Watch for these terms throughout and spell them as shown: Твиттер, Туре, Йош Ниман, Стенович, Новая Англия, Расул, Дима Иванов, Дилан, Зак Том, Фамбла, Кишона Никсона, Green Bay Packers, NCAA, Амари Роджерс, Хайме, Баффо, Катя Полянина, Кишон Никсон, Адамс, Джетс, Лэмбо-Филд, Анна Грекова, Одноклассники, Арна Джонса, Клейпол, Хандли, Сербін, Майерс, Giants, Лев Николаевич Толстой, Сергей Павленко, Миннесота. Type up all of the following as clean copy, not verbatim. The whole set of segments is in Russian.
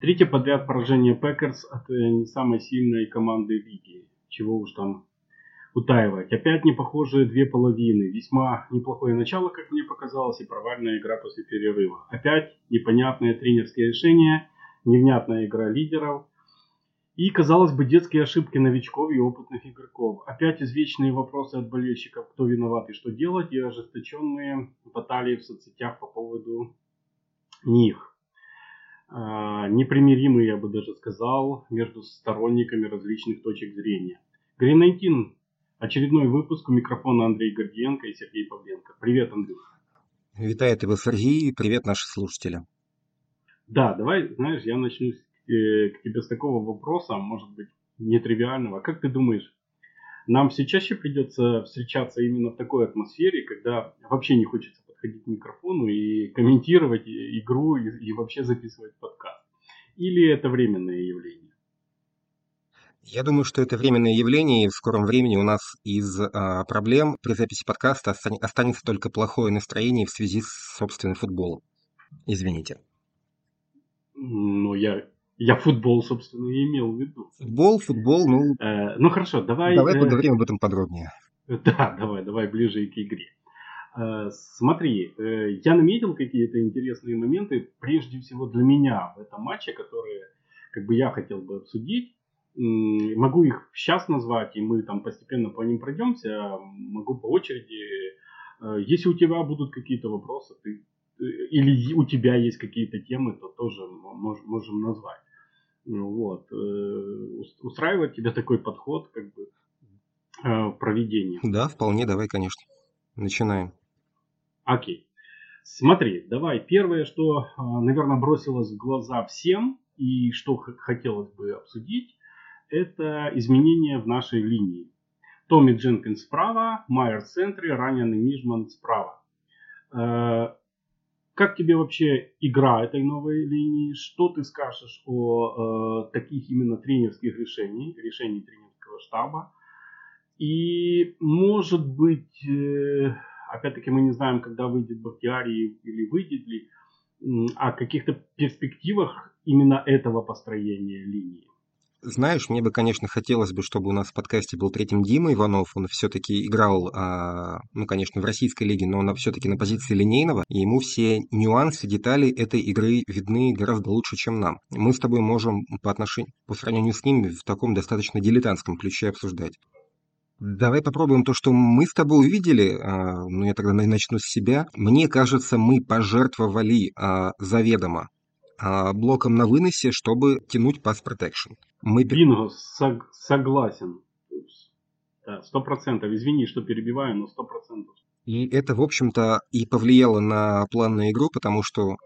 Третье подряд поражение Пэкерс от не самой сильной команды лиги. Чего уж там утаивать. Опять непохожие две половины. Весьма неплохое начало, как мне показалось, и провальная игра после перерыва. Опять непонятное тренерское решение, невнятная игра лидеров. И, казалось бы, детские ошибки новичков и опытных игроков. Опять извечные вопросы от болельщиков, кто виноват и что делать, и ожесточенные баталии в соцсетях по поводу них. Непримиримые, я бы даже сказал, между сторонниками различных точек зрения. Green 19. Очередной выпуск. У микрофона Андрей Гордиенко и Сергей Павленко. Привет, Андрюха. Витает его Сергей и привет, наши слушатели. Да, давай, знаешь, я начну к тебе с такого вопроса, может быть, нетривиального. Как ты думаешь, нам все чаще придется встречаться именно в такой атмосфере, когда вообще не хочется подходить к микрофону и комментировать игру и вообще записывать подкаст? Или это временное явление? Я думаю, что это временное явление, и в скором времени у нас из проблем при записи подкаста останется только плохое настроение в связи с собственным футболом. Извините. Ну, я футбол, собственно, и имел в виду. Футбол, ну... ну, хорошо, давай поговорим об этом подробнее. Да, давай ближе к игре. Смотри, я наметил какие-то интересные моменты, прежде всего для меня в этом матче, которые как бы я хотел бы обсудить. Могу их сейчас назвать, и мы там постепенно по ним пройдемся. Могу по очереди. Если у тебя будут какие-то вопросы, или у тебя есть какие-то темы, то тоже можем назвать. Вот. Устраивает тебя такой подход, как бы, в проведении? Да, вполне, давай, конечно. Начинаем. Окей. Смотри, давай. Первое, что, наверное, бросилось в глаза всем, и что хотелось бы обсудить, это изменения в нашей линии. Томми Дженкинс справа, Майер в центре, Ранен и Нижман справа. Как тебе вообще игра этой новой линии? Что ты скажешь о таких именно тренерских решений тренерского штаба? И, может быть, опять-таки мы не знаем, когда выйдет Бахтиарий или выйдет ли, о каких-то перспективах именно этого построения линии. Знаешь, мне бы, конечно, хотелось бы, чтобы у нас в подкасте был третьим Дима Иванов. Он все-таки играл, ну, конечно, в российской лиге, но он все-таки на позиции линейного. И ему все нюансы, детали этой игры видны гораздо лучше, чем нам. Мы с тобой можем по сравнению с ним в таком достаточно дилетантском ключе обсуждать. Давай попробуем то, что мы с тобой увидели. Ну, я тогда начну с себя. Мне кажется, мы пожертвовали заведомо блоком на выносе, чтобы тянуть пас протекшн. Бинго, согласен. 100%. Извини, что перебиваю, но 100%. И это, в общем-то, и повлияло на план на игру, потому что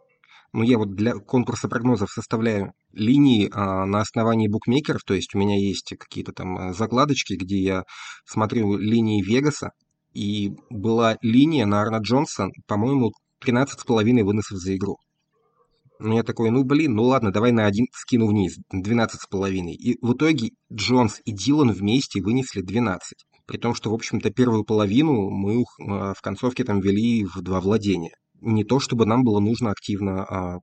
я вот для конкурса прогнозов составляю линии на основании букмекеров, то есть у меня есть какие-то там закладочки, где я смотрю линии Вегаса, и была линия на Арна Джонса, по-моему, 13,5 выносов за игру. Но я такой, ладно, давай на один скину вниз, 12,5. И в итоге Джонс и Дилан вместе вынесли 12. При том, что, в общем-то, первую половину мы в концовке там вели в два владения. Не то, чтобы нам было нужно активно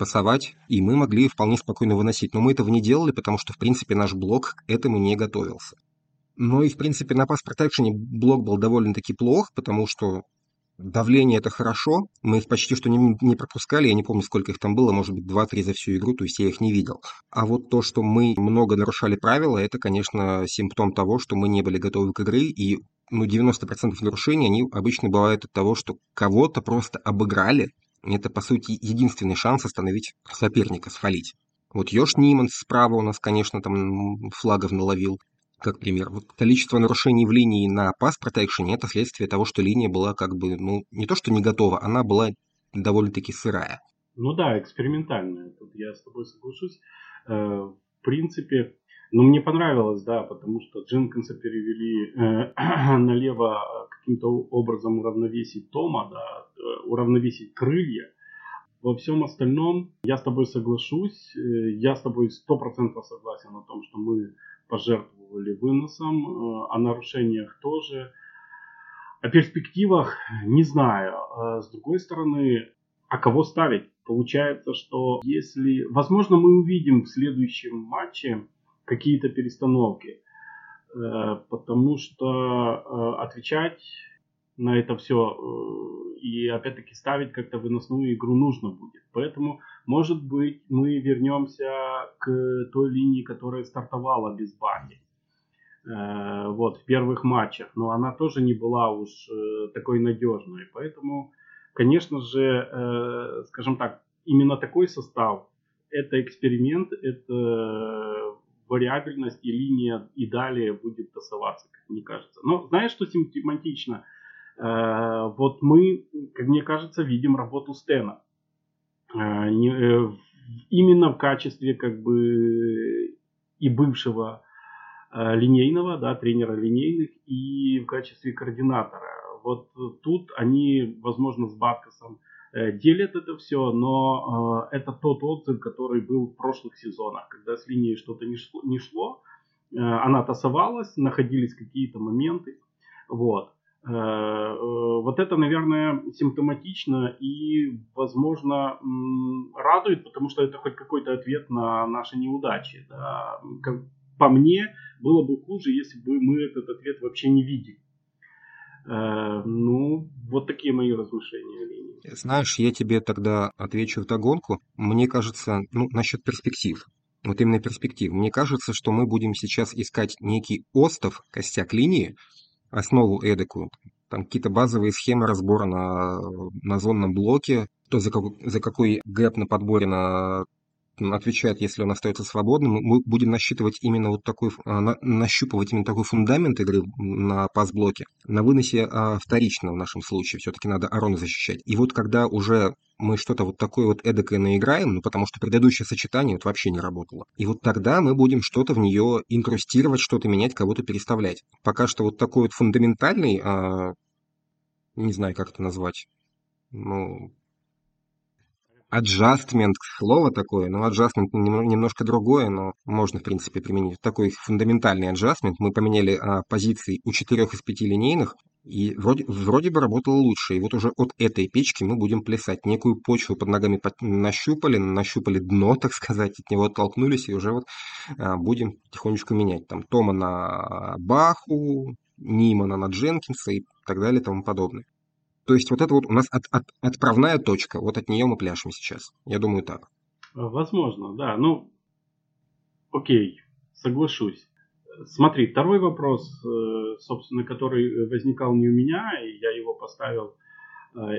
пасовать, и мы могли вполне спокойно выносить. Но мы этого не делали, потому что, в принципе, наш блок к этому не готовился. Но и, в принципе, на пас-протекшене блок был довольно-таки плох, потому что давление — это хорошо, мы их почти что не пропускали, я не помню, сколько их там было, может быть, 2-3 за всю игру, то есть я их не видел. А вот то, что мы много нарушали правила, это, конечно, симптом того, что мы не были готовы к игре, и 90% нарушений, они обычно бывают от того, что кого-то просто обыграли, это, по сути, единственный шанс остановить соперника, свалить. Вот Йош Ниман справа у нас, конечно, там флагов наловил. Как пример, вот количество нарушений в линии на пас-протекшене — это следствие того, что линия была как бы, не то что не готова, она была довольно-таки сырая. Ну да, экспериментальная, тут я с тобой соглашусь. В принципе, мне понравилось, да, потому что Дженкинса перевели налево каким-то образом уравновесить Тома, да, уравновесить крылья. Во всем остальном я с тобой соглашусь, я с тобой 100% согласен о том, что мы пожертвовали выносом, о нарушениях тоже, о перспективах не знаю. С другой стороны, а кого ставить? Получается, что если... Возможно, мы увидим в следующем матче какие-то перестановки, потому что отвечать на это все и опять-таки ставить как-то выносную игру нужно будет. Поэтому, может быть, мы вернемся к той линии, которая стартовала без бани вот, в первых матчах. Но она тоже не была уж такой надежной. Поэтому... Конечно же, скажем так, именно такой состав – это эксперимент, это вариабельность, и линия и далее будет тасоваться, как мне кажется. Но знаешь, что симптоматично? Вот мы, как мне кажется, видим работу Стэна. Именно в качестве как бы и бывшего линейного, да, тренера линейных, и в качестве координатора. Вот тут они, возможно, с Баткасом делят это все, но это тот отзыв, который был в прошлых сезонах, когда с линией что-то не шло, она тасовалась, находились какие-то моменты. Вот. Вот это, наверное, симптоматично и, возможно, радует, потому что это хоть какой-то ответ на наши неудачи. Да. По мне, было бы хуже, если бы мы этот ответ вообще не видели. Ну, вот такие мои размышления. Знаешь, я тебе тогда отвечу вдогонку. Мне кажется, насчет перспектив. Вот именно перспектив. Мне кажется, что мы будем сейчас искать некий остов, костяк линии, основу эдакую. Там какие-то базовые схемы разбора на зонном блоке. То, за какой гэп на подборе отвечает, если он остается свободным, мы будем насчитывать именно вот такой, нащупывать именно такой фундамент игры на пас-блоке. На выносе вторично в нашем случае все-таки надо Арона защищать. И вот когда уже мы что-то вот такое вот эдакое наиграем, потому что предыдущее сочетание вот вообще не работало. И вот тогда мы будем что-то в нее инкрустировать, что-то менять, кого-то переставлять. Пока что вот такой вот фундаментальный, не знаю, как это назвать, аджастмент, слово такое, но аджастмент немножко другое, но можно, в принципе, применить. Такой фундаментальный аджастмент. Мы поменяли позиции у 4 из 5 линейных, и вроде бы работало лучше. И вот уже от этой печки мы будем плясать. Некую почву под ногами нащупали дно, так сказать, от него оттолкнулись, и уже вот будем потихонечку менять. Там Тома на Баху, Нимана на Дженкинса и так далее и тому подобное. То есть вот это вот у нас отправная точка, вот от нее мы пляшем сейчас. Я думаю, так. Возможно, да. Окей, соглашусь. Смотри, второй вопрос, собственно, который возникал не у меня, и я его поставил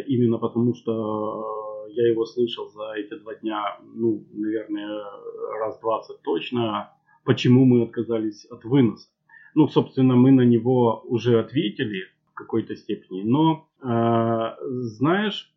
именно потому, что я его слышал за эти 2 дня, наверное, раз 20 точно, почему мы отказались от выноса. Собственно, мы на него уже ответили в какой-то степени, но... Знаешь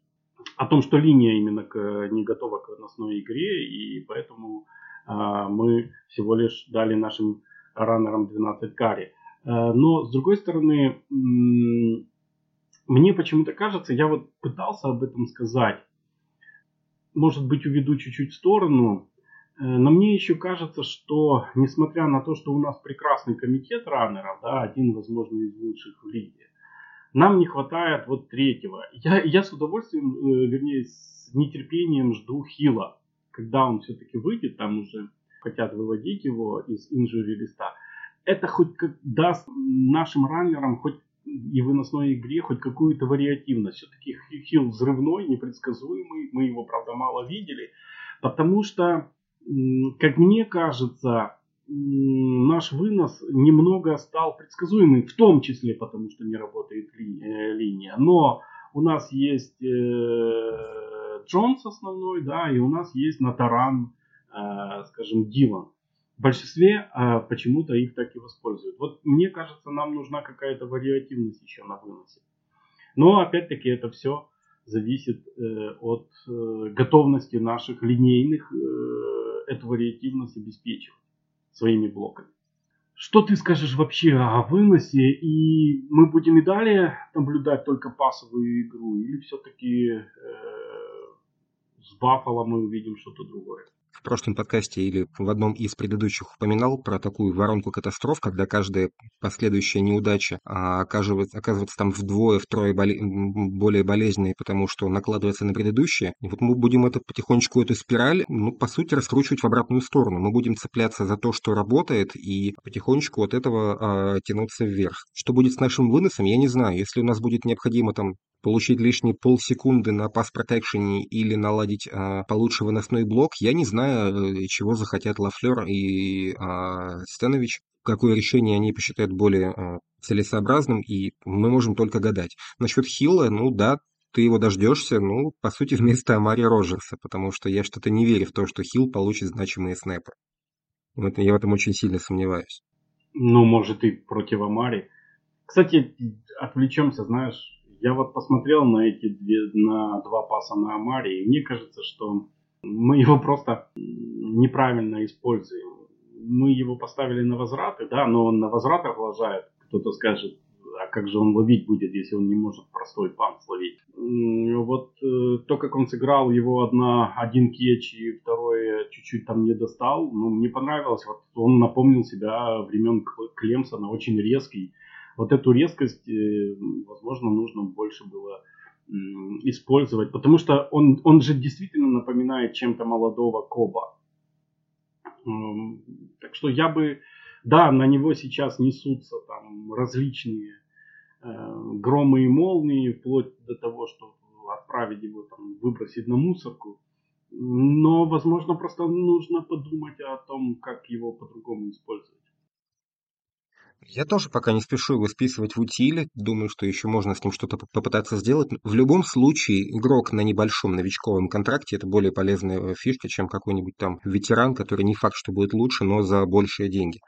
о том, что линия именно не готова к выносной игре, и поэтому мы всего лишь дали нашим раннерам 12 карри. Но, с другой стороны, мне почему-то кажется, я вот пытался об этом сказать, может быть, уведу чуть-чуть в сторону, но мне еще кажется, что, несмотря на то, что у нас прекрасный комитет раннеров, да, один, возможно, из лучших в лиге, нам не хватает вот третьего. Я с удовольствием, вернее, с нетерпением жду Хила, когда он все-таки выйдет, там уже хотят выводить его из инжури-листа. Это хоть как даст нашим раннерам, хоть и выносной игре, хоть какую-то вариативность. Все-таки Хил взрывной, непредсказуемый, мы его, правда, мало видели, потому что, как мне кажется, наш вынос немного стал предсказуемым, в том числе потому, что не работает линия. Но у нас есть Джонс основной, да, и у нас есть Натаран, скажем, Дилан. В большинстве почему-то их так и воспользуют. Вот мне кажется, нам нужна какая-то вариативность еще на выносе. Но опять-таки это все зависит от готовности наших линейных эту вариативность обеспечивать своими блоками. Что ты скажешь вообще о выносе? И мы будем и далее наблюдать только пасовую игру? Или все-таки с Баффало мы увидим что-то другое? в прошлом подкасте или в одном из предыдущих упоминал про такую воронку катастроф, когда каждая последующая неудача оказывается там вдвое-втрое более болезненной, потому что накладывается на предыдущие. И вот мы будем потихонечку эту спираль, по сути, раскручивать в обратную сторону. Мы будем цепляться за то, что работает, и потихонечку от этого тянуться вверх. Что будет с нашим выносом, я не знаю. Если у нас будет необходимо там получить лишние полсекунды на пас-протекшене или наладить получше выносной блок, я не знаю, чего захотят Лафлёр и Стенович, какое решение они посчитают более целесообразным, и мы можем только гадать. Насчет Хила, ты его дождешься, по сути, вместо Амари Роджерса, потому что я что-то не верю в то, что Хил получит значимые снэпы. Я в этом очень сильно сомневаюсь. Может, и против Амари. Кстати, отвлечемся, знаешь, я посмотрел на два паса на Амари, и мне кажется, что мы его просто неправильно используем. Мы его поставили на возвраты, да, но он на возвратах лажает. Кто-то скажет, а как же он ловить будет, если он не может простой пант словить? То, как он сыграл, его один кетч и второй чуть-чуть там не достал, мне понравилось. Он напомнил себя времен Клемсона, очень резкий. Эту резкость, возможно, нужно больше было использовать, потому что он же действительно напоминает чем-то молодого Коба. Так что на него сейчас несутся там различные громы и молнии, вплоть до того, чтобы отправить его выбросить на мусорку. Но, возможно, просто нужно подумать о том, как его по-другому использовать. Я тоже пока не спешу его списывать в утиле, думаю, что еще можно с ним что-то попытаться сделать. В любом случае, игрок на небольшом новичковом контракте — это более полезная фишка, чем какой-нибудь там ветеран, который не факт, что будет лучше, но за большие деньги.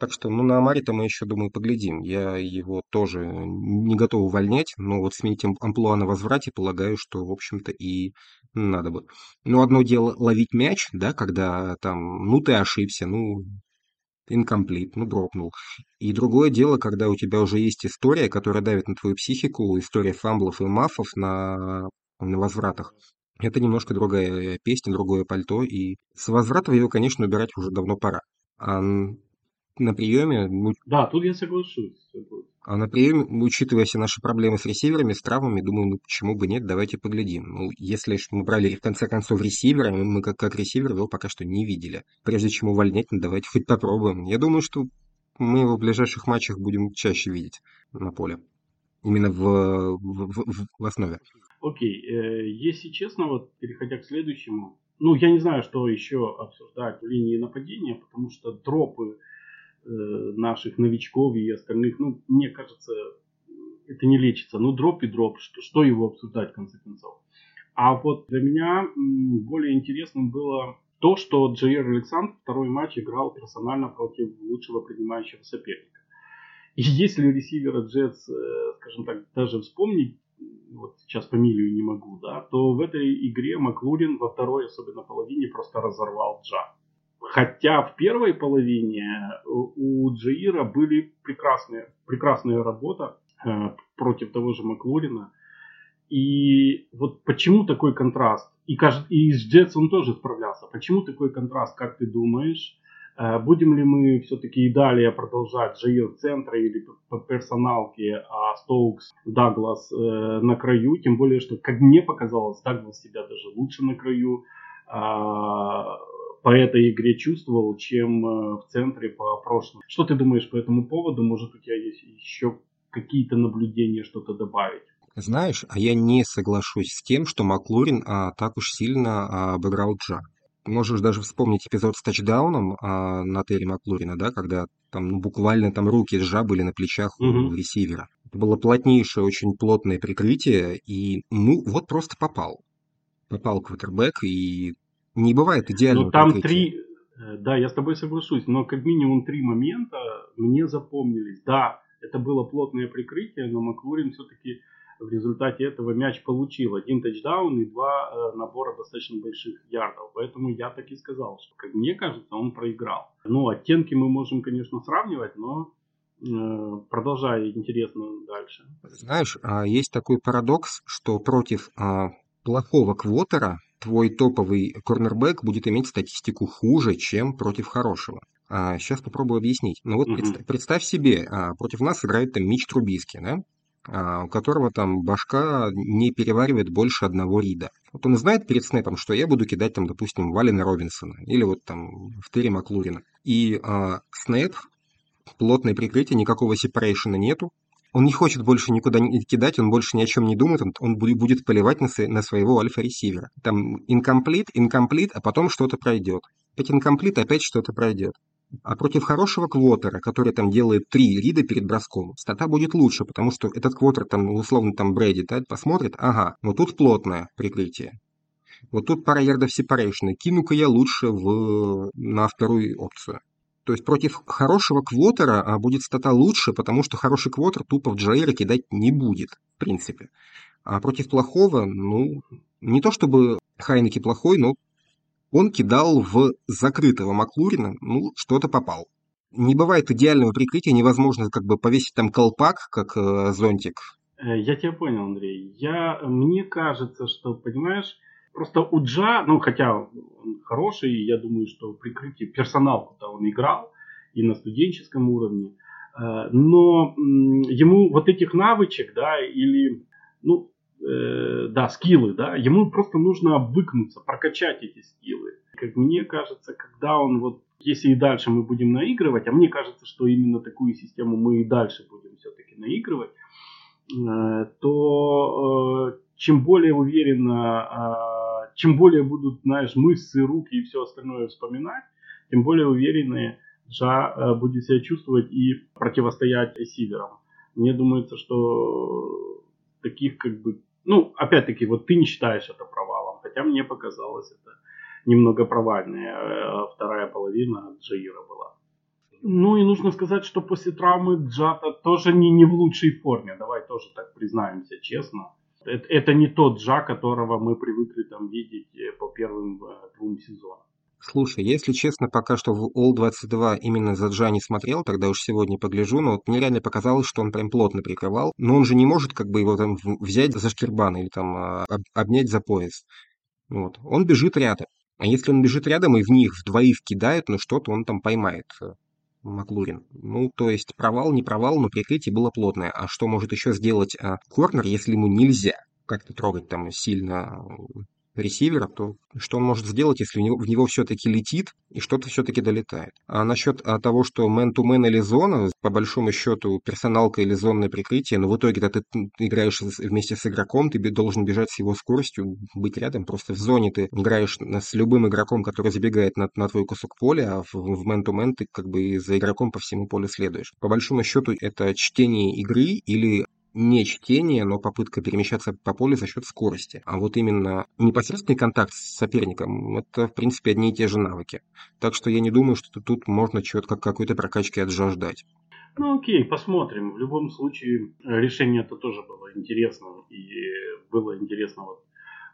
Так что, на Амари-то мы еще, думаю, поглядим. Я его тоже не готов увольнять, но сменить амплуа на возврате, полагаю, что, в общем-то, и надо бы. Одно дело ловить мяч, да, когда там, ты ошибся, инкомплит, дропнул. И другое дело, когда у тебя уже есть история, которая давит на твою психику, история фамблов и мафов на возвратах. Это немножко другая песня, другое пальто, и с возвратов его, конечно, убирать уже давно пора. А на приеме... Да, тут я соглашусь. А на приеме, учитывая все наши проблемы с ресиверами, с травмами, думаю, почему бы нет, давайте поглядим. Если мы брали, в конце концов, ресивера, мы как ресивер его пока что не видели. Прежде чем увольнять, давайте хоть попробуем. Я думаю, что мы его в ближайших матчах будем чаще видеть на поле. Именно в основе. Окей. Если честно, переходя к следующему, я не знаю, что еще обсуждать в линии нападения, потому что дропы наших новичков и остальных, мне кажется, это не лечится. Дроп и дроп, что его обсуждать в конце концов. А для меня более интересным было то, что Джейер Александр второй матч играл персонально против лучшего принимающего соперника. И если ресивера Джетс, скажем так, даже вспомнить, сейчас фамилию не могу, да, то в этой игре МакЛорин во второй, особенно половине, просто разорвал джа. Хотя в первой половине у Джейра были прекрасная работа против того же МакЛорина. И почему такой контраст? И с Джетсом тоже справлялся. Почему такой контраст, как ты думаешь? Будем ли мы все-таки и далее продолжать Джейр в центре или по персоналке, а Стоукс, Даглас на краю? Тем более, что, как мне показалось, Даглас себя даже лучше на краю по этой игре чувствовал, чем в центре по прошлому. Что ты думаешь по этому поводу? Может, у тебя есть еще какие-то наблюдения, что-то добавить? Знаешь, а я не соглашусь с тем, что МакЛорин так уж сильно обыграл джа. Можешь даже вспомнить эпизод с тачдауном на Терри МакЛорина, да, когда там буквально руки джа были на плечах у ресивера. Это было плотнейшее, очень плотное прикрытие, и просто попал. Попал квотербэк, и не бывает идеального прикрытия. Да, я с тобой соглашусь, но как минимум 3 момента мне запомнились. Да, это было плотное прикрытие, но МакЛорин все-таки в результате этого мяч получил. 1 тачдаун и 2 набора достаточно больших ярдов. Поэтому я так и сказал, что, как мне кажется, он проиграл. Оттенки мы можем, конечно, сравнивать, но... Продолжай, интересно дальше. Знаешь, есть такой парадокс, что против плохого квотера твой топовый корнербэк будет иметь статистику хуже, чем против хорошего. Сейчас попробую объяснить. Ну вот представь себе, против нас играет там Мич Трубиски, да? У которого там башка не переваривает больше одного рида. Вот он знает перед снэпом, что я буду кидать там, допустим, Валена Робинсона или вот там в Терри МакЛорина. И снэп, плотное прикрытие, никакого сепарейшена нету. Он не хочет больше никуда кидать, он больше ни о чем не думает, он будет поливать на своего альфа-ресивера. Там инкомплит, а потом что-то пройдет. Опять инкомплит, опять что-то пройдет. А против хорошего квотера, который там делает 3 рида перед броском, стата будет лучше, потому что этот квотер, там, условно, там Брэди, да, посмотрит, ага, вот тут плотное прикрытие. Вот тут пара ярдов сепарейшена, кину-ка я лучше на вторую опцию. То есть против хорошего квотера будет стата лучше, потому что хороший квотер тупо в Джейера кидать не будет, в принципе. А против плохого, ну, не то чтобы Хайнеке плохой, но... Он кидал в закрытого МакЛорина, ну, что-то попал. Не бывает идеального прикрытия, невозможно как бы повесить там колпак, как зонтик. Я тебя понял, Андрей. Мне кажется, что, понимаешь, просто у Джа, ну, хотя он хороший, я думаю, что прикрытие персоналку-то он играл и на студенческом уровне, но ему вот этих навычек, да, или, ну, да, скиллы, да, ему просто нужно обвыкнуться, прокачать эти скиллы. Как мне кажется, когда он вот, если и дальше мы будем наигрывать, а мне кажется, что именно такую систему мы и дальше будем все-таки наигрывать, то чем более уверенно, чем более будут, знаешь, мышцы, руки и все остальное вспоминать, тем более уверенно Джа будет себя чувствовать и противостоять ресиверам. Мне думается, что таких как бы... Ну, опять-таки, вот ты не считаешь это провалом, хотя мне показалось, это немного провальная вторая половина Джейера была. Ну и нужно сказать, что после травмы Джата тоже не в лучшей форме, давай тоже так признаемся честно. Это не тот Джа, которого мы привыкли там видеть по первым 2 сезонам. Слушай, если честно, пока что в All-22 именно за Джа не смотрел, тогда уж сегодня погляжу, но вот мне реально показалось, что он прям плотно прикрывал, но он же не может как бы его там взять за шкирбан или там обнять за пояс. Вот. Он бежит рядом. А если он бежит рядом и в них вдвоих кидает, ну что-то он там поймает, МакЛорин. Ну, то есть провал, не провал, но прикрытие было плотное. А что может еще сделать корнер, если ему нельзя как-то трогать там сильно... ресивера, то что он может сделать, если в него все-таки летит и что-то все-таки долетает. А насчет того, что мэн-ту-мэн или зона, по большому счету персоналка или зонное прикрытие, но в итоге-то ты играешь вместе с игроком, ты должен бежать с его скоростью, быть рядом, просто в зоне ты играешь с любым игроком, который забегает на твой кусок поля, а в мэн-ту-мэн ты как бы за игроком по всему полю следуешь. По большому счету это чтение игры или... не чтение, но попытка перемещаться по полю за счет скорости. А вот именно непосредственный контакт с соперником, это, в принципе, одни и те же навыки. Так что я не думаю, что тут можно чего-то какой-то прокачки от Джа ждать. Ну окей, посмотрим. В любом случае, решение-то тоже было интересным. И было интересно вот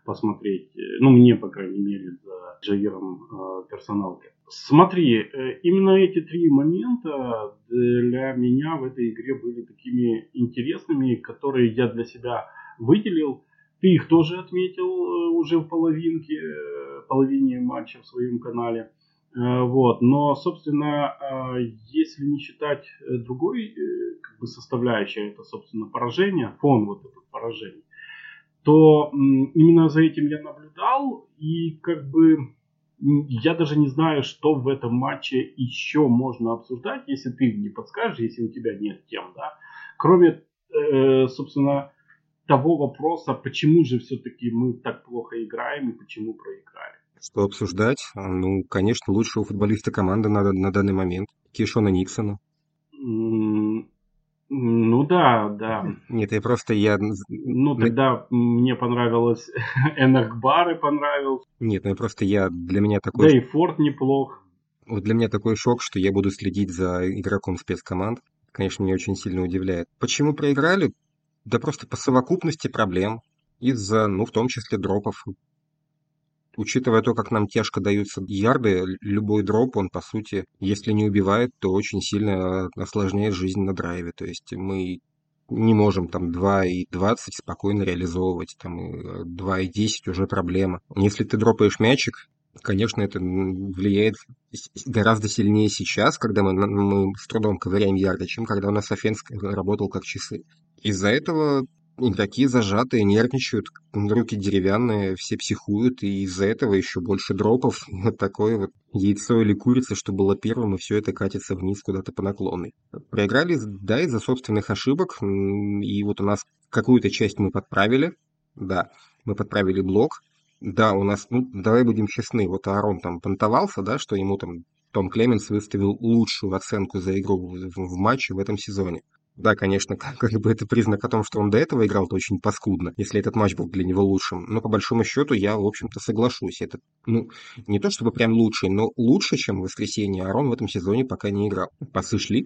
посмотреть, ну мне, по крайней мере, за Джейером персоналки. Смотри, именно эти 3 момента для меня в этой игре были такими интересными, которые я для себя выделил. Ты их тоже отметил уже в половине матча в своем канале. Вот. Но, собственно, если не считать другой как бы составляющей, это, собственно, поражение, фон вот этого поражения, то именно за этим я наблюдал и как бы... Я даже не знаю, что в этом матче еще можно обсуждать, если ты не подскажешь, если у тебя нет тем, да. Кроме, собственно, того вопроса, почему же все-таки мы так плохо играем и почему проиграли. Что обсуждать? Ну, конечно, лучшего футболиста команды на данный момент. Кишона Никсона. Ну да. Нет, я просто... Ну тогда мне понравилось Энакбары понравился. Нет, ну просто для меня такой... Да и Форд неплох. Вот для меня такой шок, что я буду следить за игроком спецкоманд. Конечно, меня очень сильно удивляет. Почему проиграли? Да просто по совокупности проблем. Из-за, ну, в том числе, дропов. Учитывая то, как нам тяжко даются ярды, любой дроп, он, по сути, если не убивает, то очень сильно осложняет жизнь на драйве. То есть мы не можем там 2.20 спокойно реализовывать, там 2.10 уже проблема. Если ты дропаешь мячик, конечно, это влияет гораздо сильнее сейчас, когда мы с трудом ковыряем ярды, чем когда у нас офенс работал как часы. Из-за этого игроки зажатые, нервничают, руки деревянные, все психуют, и из-за этого еще больше дропов. Вот такое вот яйцо или курица, что было первым, и все это катится вниз куда-то по наклонной. Проиграли, да, из-за собственных ошибок, и вот у нас какую-то часть мы подправили, да, мы подправили блок, да, у нас, ну, давай будем честны, вот Аарон там понтовался, да, что ему там Том Клеменс выставил лучшую оценку за игру в матче в этом сезоне. Да, конечно, как бы это признак о том, что он до этого играл-то очень паскудно, если этот матч был для него лучшим. Но по большому счету я, в общем-то, соглашусь. Это, ну, не то чтобы прям лучший, но лучше, чем в воскресенье Аарон в этом сезоне пока не играл. Пасы шли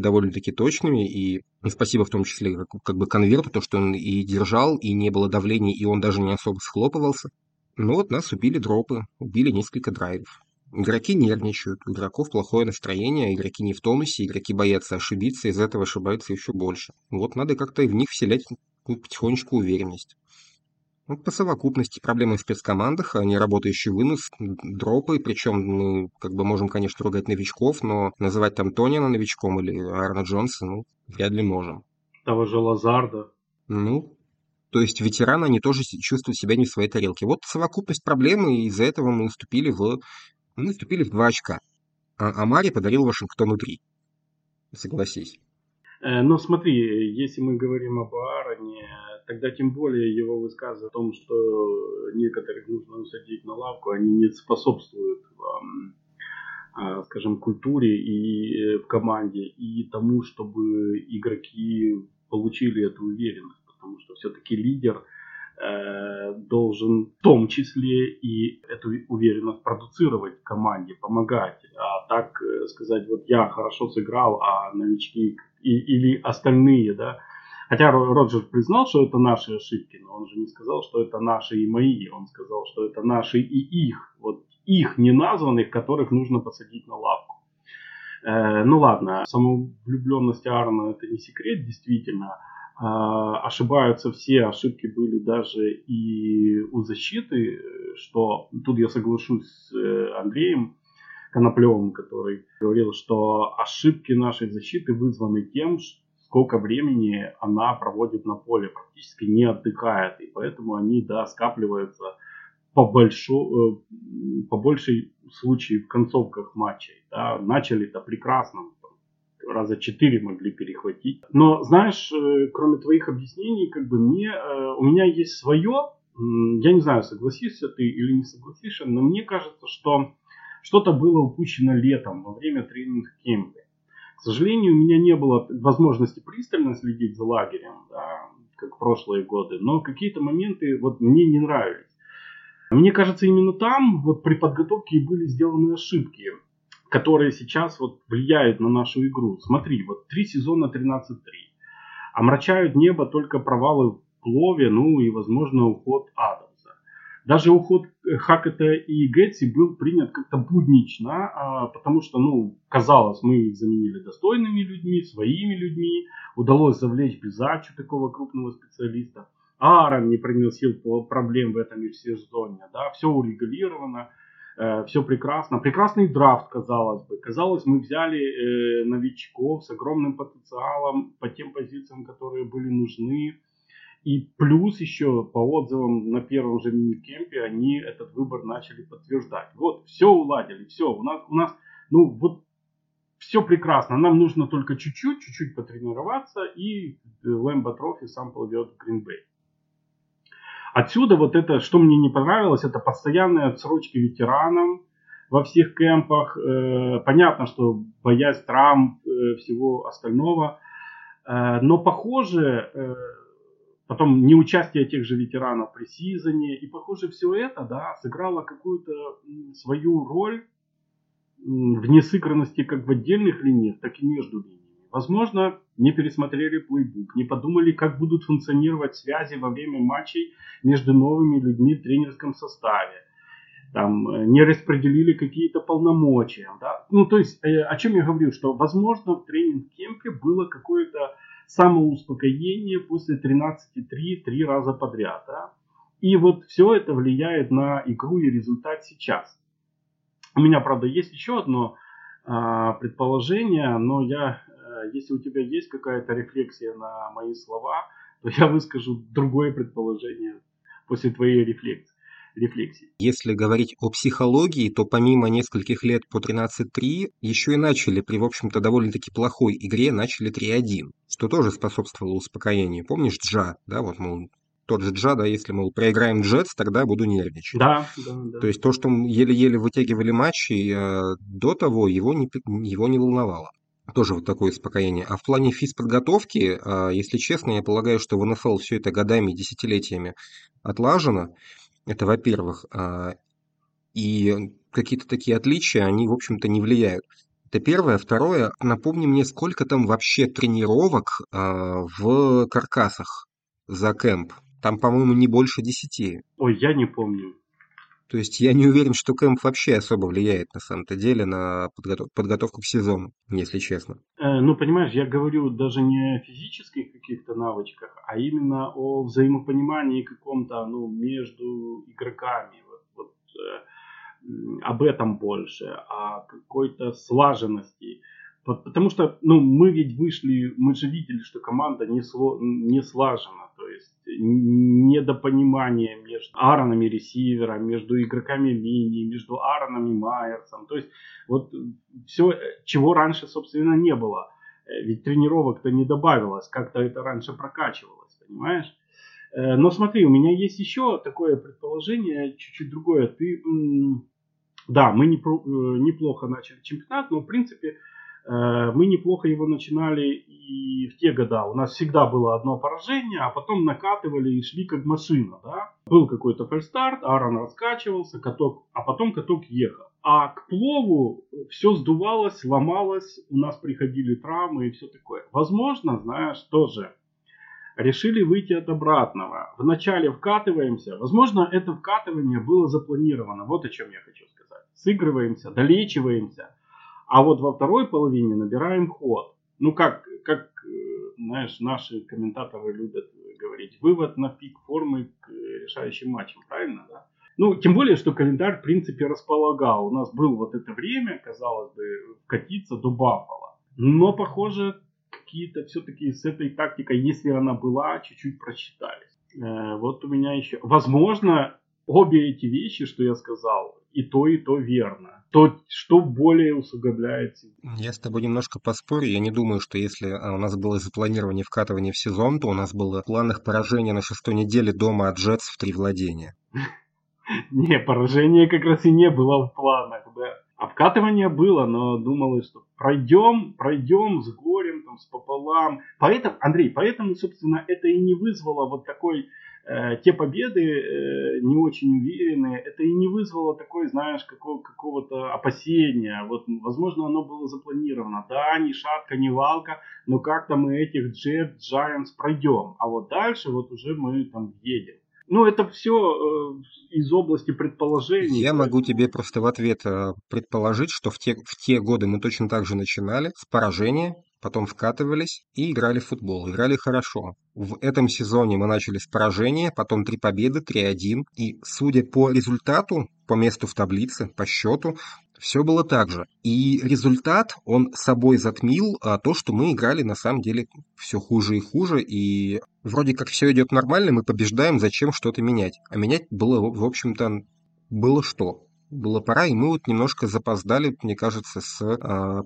довольно-таки точными, и спасибо в том числе как бы конверту, то, что он и держал, и не было давления, и он даже не особо схлопывался. Но вот нас убили дропы, убили несколько драйвов. Игроки нервничают, у игроков плохое настроение, игроки не в тонусе, игроки боятся ошибиться, из-за этого ошибаются еще больше. Вот надо как-то в них вселять потихонечку уверенность. Вот по совокупности проблемы в спецкомандах, а не работающий вынос, дропы, причем мы как бы можем, конечно, ругать новичков, но называть там Тонина новичком или Арна Джонса, ну, вряд ли можем. Того же Лазарда. Ну, то есть ветераны, они тоже чувствуют себя не в своей тарелке. Вот совокупность проблемы, и из-за этого мы уступили в 2 очка. А Амари подарил Вашингтону 3. Согласись. Но смотри, если мы говорим об Аароне, тогда тем более его высказывание о том, что некоторых нужно усадить на лавку, они не способствуют, скажем, культуре и в команде, и тому, чтобы игроки получили эту уверенность. Потому что все-таки лидер должен в том числе и эту уверенность продуцировать команде, помогать. А так сказать, вот я хорошо сыграл, а новички или остальные, да. Хотя Роджер признал, что это наши ошибки, но он же не сказал, что это наши и мои. Он сказал, что это наши и их. Вот их неназванных, которых нужно посадить на лавку. Ну ладно, самовлюбленность Аарона это не секрет, действительно. Ошибаются все, ошибки были даже и у защиты, что тут я соглашусь с Андреем Коноплевым, который говорил, что ошибки нашей защиты вызваны тем, сколько времени она проводит на поле, практически не отдыхает, и поэтому они, да, скапливаются по большей случае в концовках матчей, да. Начали-то прекрасно, раза 4 могли перехватить. Но, знаешь, кроме твоих объяснений, как бы у меня есть свое. Я не знаю, согласишься ты или не согласишься, но мне кажется, что что-то было упущено летом во время тренинг-кемпа. К сожалению, у меня не было возможности пристально следить за лагерем, да, как в прошлые годы, но какие-то моменты вот мне не нравились. Мне кажется, именно там вот при подготовке и были сделаны ошибки, которые сейчас вот влияют на нашу игру. Смотри, вот 3 сезона 13-3. Омрачают небо только провалы в плове, ну и, возможно, уход Адамса. Даже уход Хакетта и Гетси был принят как-то буднично, потому что, ну, казалось, мы их заменили достойными людьми, своими людьми. Удалось завлечь без зачу такого крупного специалиста. Аарон не приносил проблем в этом межсезонье, да, все урегулировано. Все прекрасно. Прекрасный драфт, казалось бы. Казалось, мы взяли новичков с огромным потенциалом по тем позициям, которые были нужны. И плюс еще по отзывам на первом же мини-кемпе они этот выбор начали подтверждать. Вот, все уладили, все. У нас, ну вот, все прекрасно. Нам нужно только чуть-чуть потренироваться, и Лэмбо Трофи сам плывет в Green Bay. Отсюда вот это, что мне не понравилось, это постоянные отсрочки ветеранам во всех кемпах. Понятно, что боясь травм, всего остального. Но похоже, потом неучастие тех же ветеранов при сезоне. И похоже, все это, да, сыграло какую-то свою роль в несыгранности как в отдельных линиях, так и между линиями. Возможно, не пересмотрели плейбук, не подумали, как будут функционировать связи во время матчей между новыми людьми в тренерском составе. Там, не распределили какие-то полномочия. Да? Ну, то есть, о чем я говорю, что, возможно, в тренинг-кемпе было какое-то самоуспокоение после 13-3 три раза подряд. Да? И вот все это влияет на игру и результат сейчас. У меня, правда, есть еще одно предположение, но если у тебя есть какая-то рефлексия на мои слова, то я выскажу другое предположение после твоей рефлексии. Если говорить о психологии, то помимо нескольких лет по 13-3, еще и начали при, в общем-то, довольно-таки плохой игре, начали 3-1, что тоже способствовало успокоению. Помнишь Джа, да, вот, мол, тот же Джа, да, если, мол, проиграем Джетс, тогда буду нервничать. Да. То есть то, что еле-еле вытягивали матчи, до того его не волновало. Тоже вот такое успокоение. А в плане физподготовки, если честно, я полагаю, что в НФЛ все это годами и десятилетиями отлажено. Это, во-первых. И какие-то такие отличия, они, в общем-то, не влияют. Это первое. Второе. Напомни мне, сколько там вообще тренировок в каркасах за кэмп. Там, по-моему, не больше 10. Ой, я не помню. То есть я не уверен, что кэмп вообще особо влияет на самом-то деле на подготовку к сезону, если честно. Ну, понимаешь, я говорю даже не о физических каких-то навычках, а именно о взаимопонимании каком-то, ну, между игроками. Об этом больше, о какой-то слаженности. Потому что, ну, мы же видели, что команда не слажена. То есть недопонимание между Аароном и ресивером, между игроками линии, между Аароном и Майерсом. То есть вот все, чего раньше, собственно, не было. Ведь тренировок-то не добавилось, как-то это раньше прокачивалось, понимаешь? Но смотри, у меня есть еще такое предположение, чуть-чуть другое. Да, мы неплохо начали чемпионат, но в принципе... Мы неплохо его начинали и в те года. У нас всегда было одно поражение, а потом накатывали и шли как машина. Да? Был какой-то фальстарт, Аарон раскачивался, потом каток ехал. А к плову все сдувалось, ломалось, у нас приходили травмы и все такое. Возможно, знаешь, тоже решили выйти от обратного. Вначале вкатываемся. Возможно, это вкатывание было запланировано. Вот о чем я хочу сказать. Сыгрываемся, долечиваемся. А вот во второй половине набираем ход. Ну, как знаешь, наши комментаторы любят говорить, вывод на пик формы к решающим матчам, правильно, да? Ну, тем более, что календарь, в принципе, располагал. У нас было вот это время, казалось бы, вкатиться до Баффо. Но, похоже, какие-то все-таки с этой тактикой, если она была, чуть-чуть просчитались. Вот у меня еще... Возможно, обе эти вещи, что я сказал... И то верно. То, что более усугубляет. Я с тобой немножко поспорю. Я не думаю, что если у нас было запланирование вкатывания в сезон, то у нас было в планах поражение на 6-й неделе дома от Джетс в 3 владения. Не, поражение как раз и не было в планах. А вкатывание было, но думалось, что пройдем с горем, там, с пополам. Поэтому, собственно, это и не вызвало вот такой... Те победы не очень уверенные, это и не вызвало такой, знаешь, какого-то опасения. Вот, возможно, оно было запланировано. Да, ни шатка, ни валка, но как-то мы этих Giants пройдем. А вот дальше вот уже мы там едем. Ну, это все из области предположений. Я могу тебе просто в ответ предположить, что в те годы мы точно так же начинали с поражения. Потом вкатывались и играли в футбол. Играли хорошо. В этом сезоне мы начали с поражения, потом 3 победы, 3-1. И, судя по результату, по месту в таблице, по счету, все было так же. И результат, он собой затмил то, что мы играли, на самом деле, все хуже и хуже. И вроде как все идет нормально, мы побеждаем, зачем что-то менять? А менять было, в общем-то, было пора, и мы вот немножко запоздали, мне кажется, с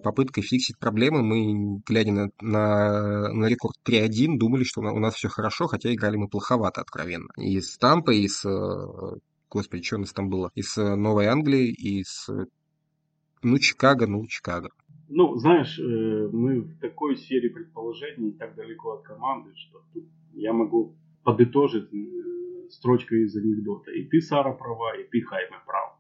попыткой фиксить проблемы. Мы, глядя на рекорд 3-1, думали, что у нас все хорошо, хотя играли мы плоховато, откровенно. И с Тампой, и с... Господи, что у нас там было? И с Новой Англии, и с... Чикаго. Ну, знаешь, мы в такой сфере предположений так далеко от команды, что я могу подытожить строчкой из анекдота. И ты, Сара, права, и ты, Хайме, прав.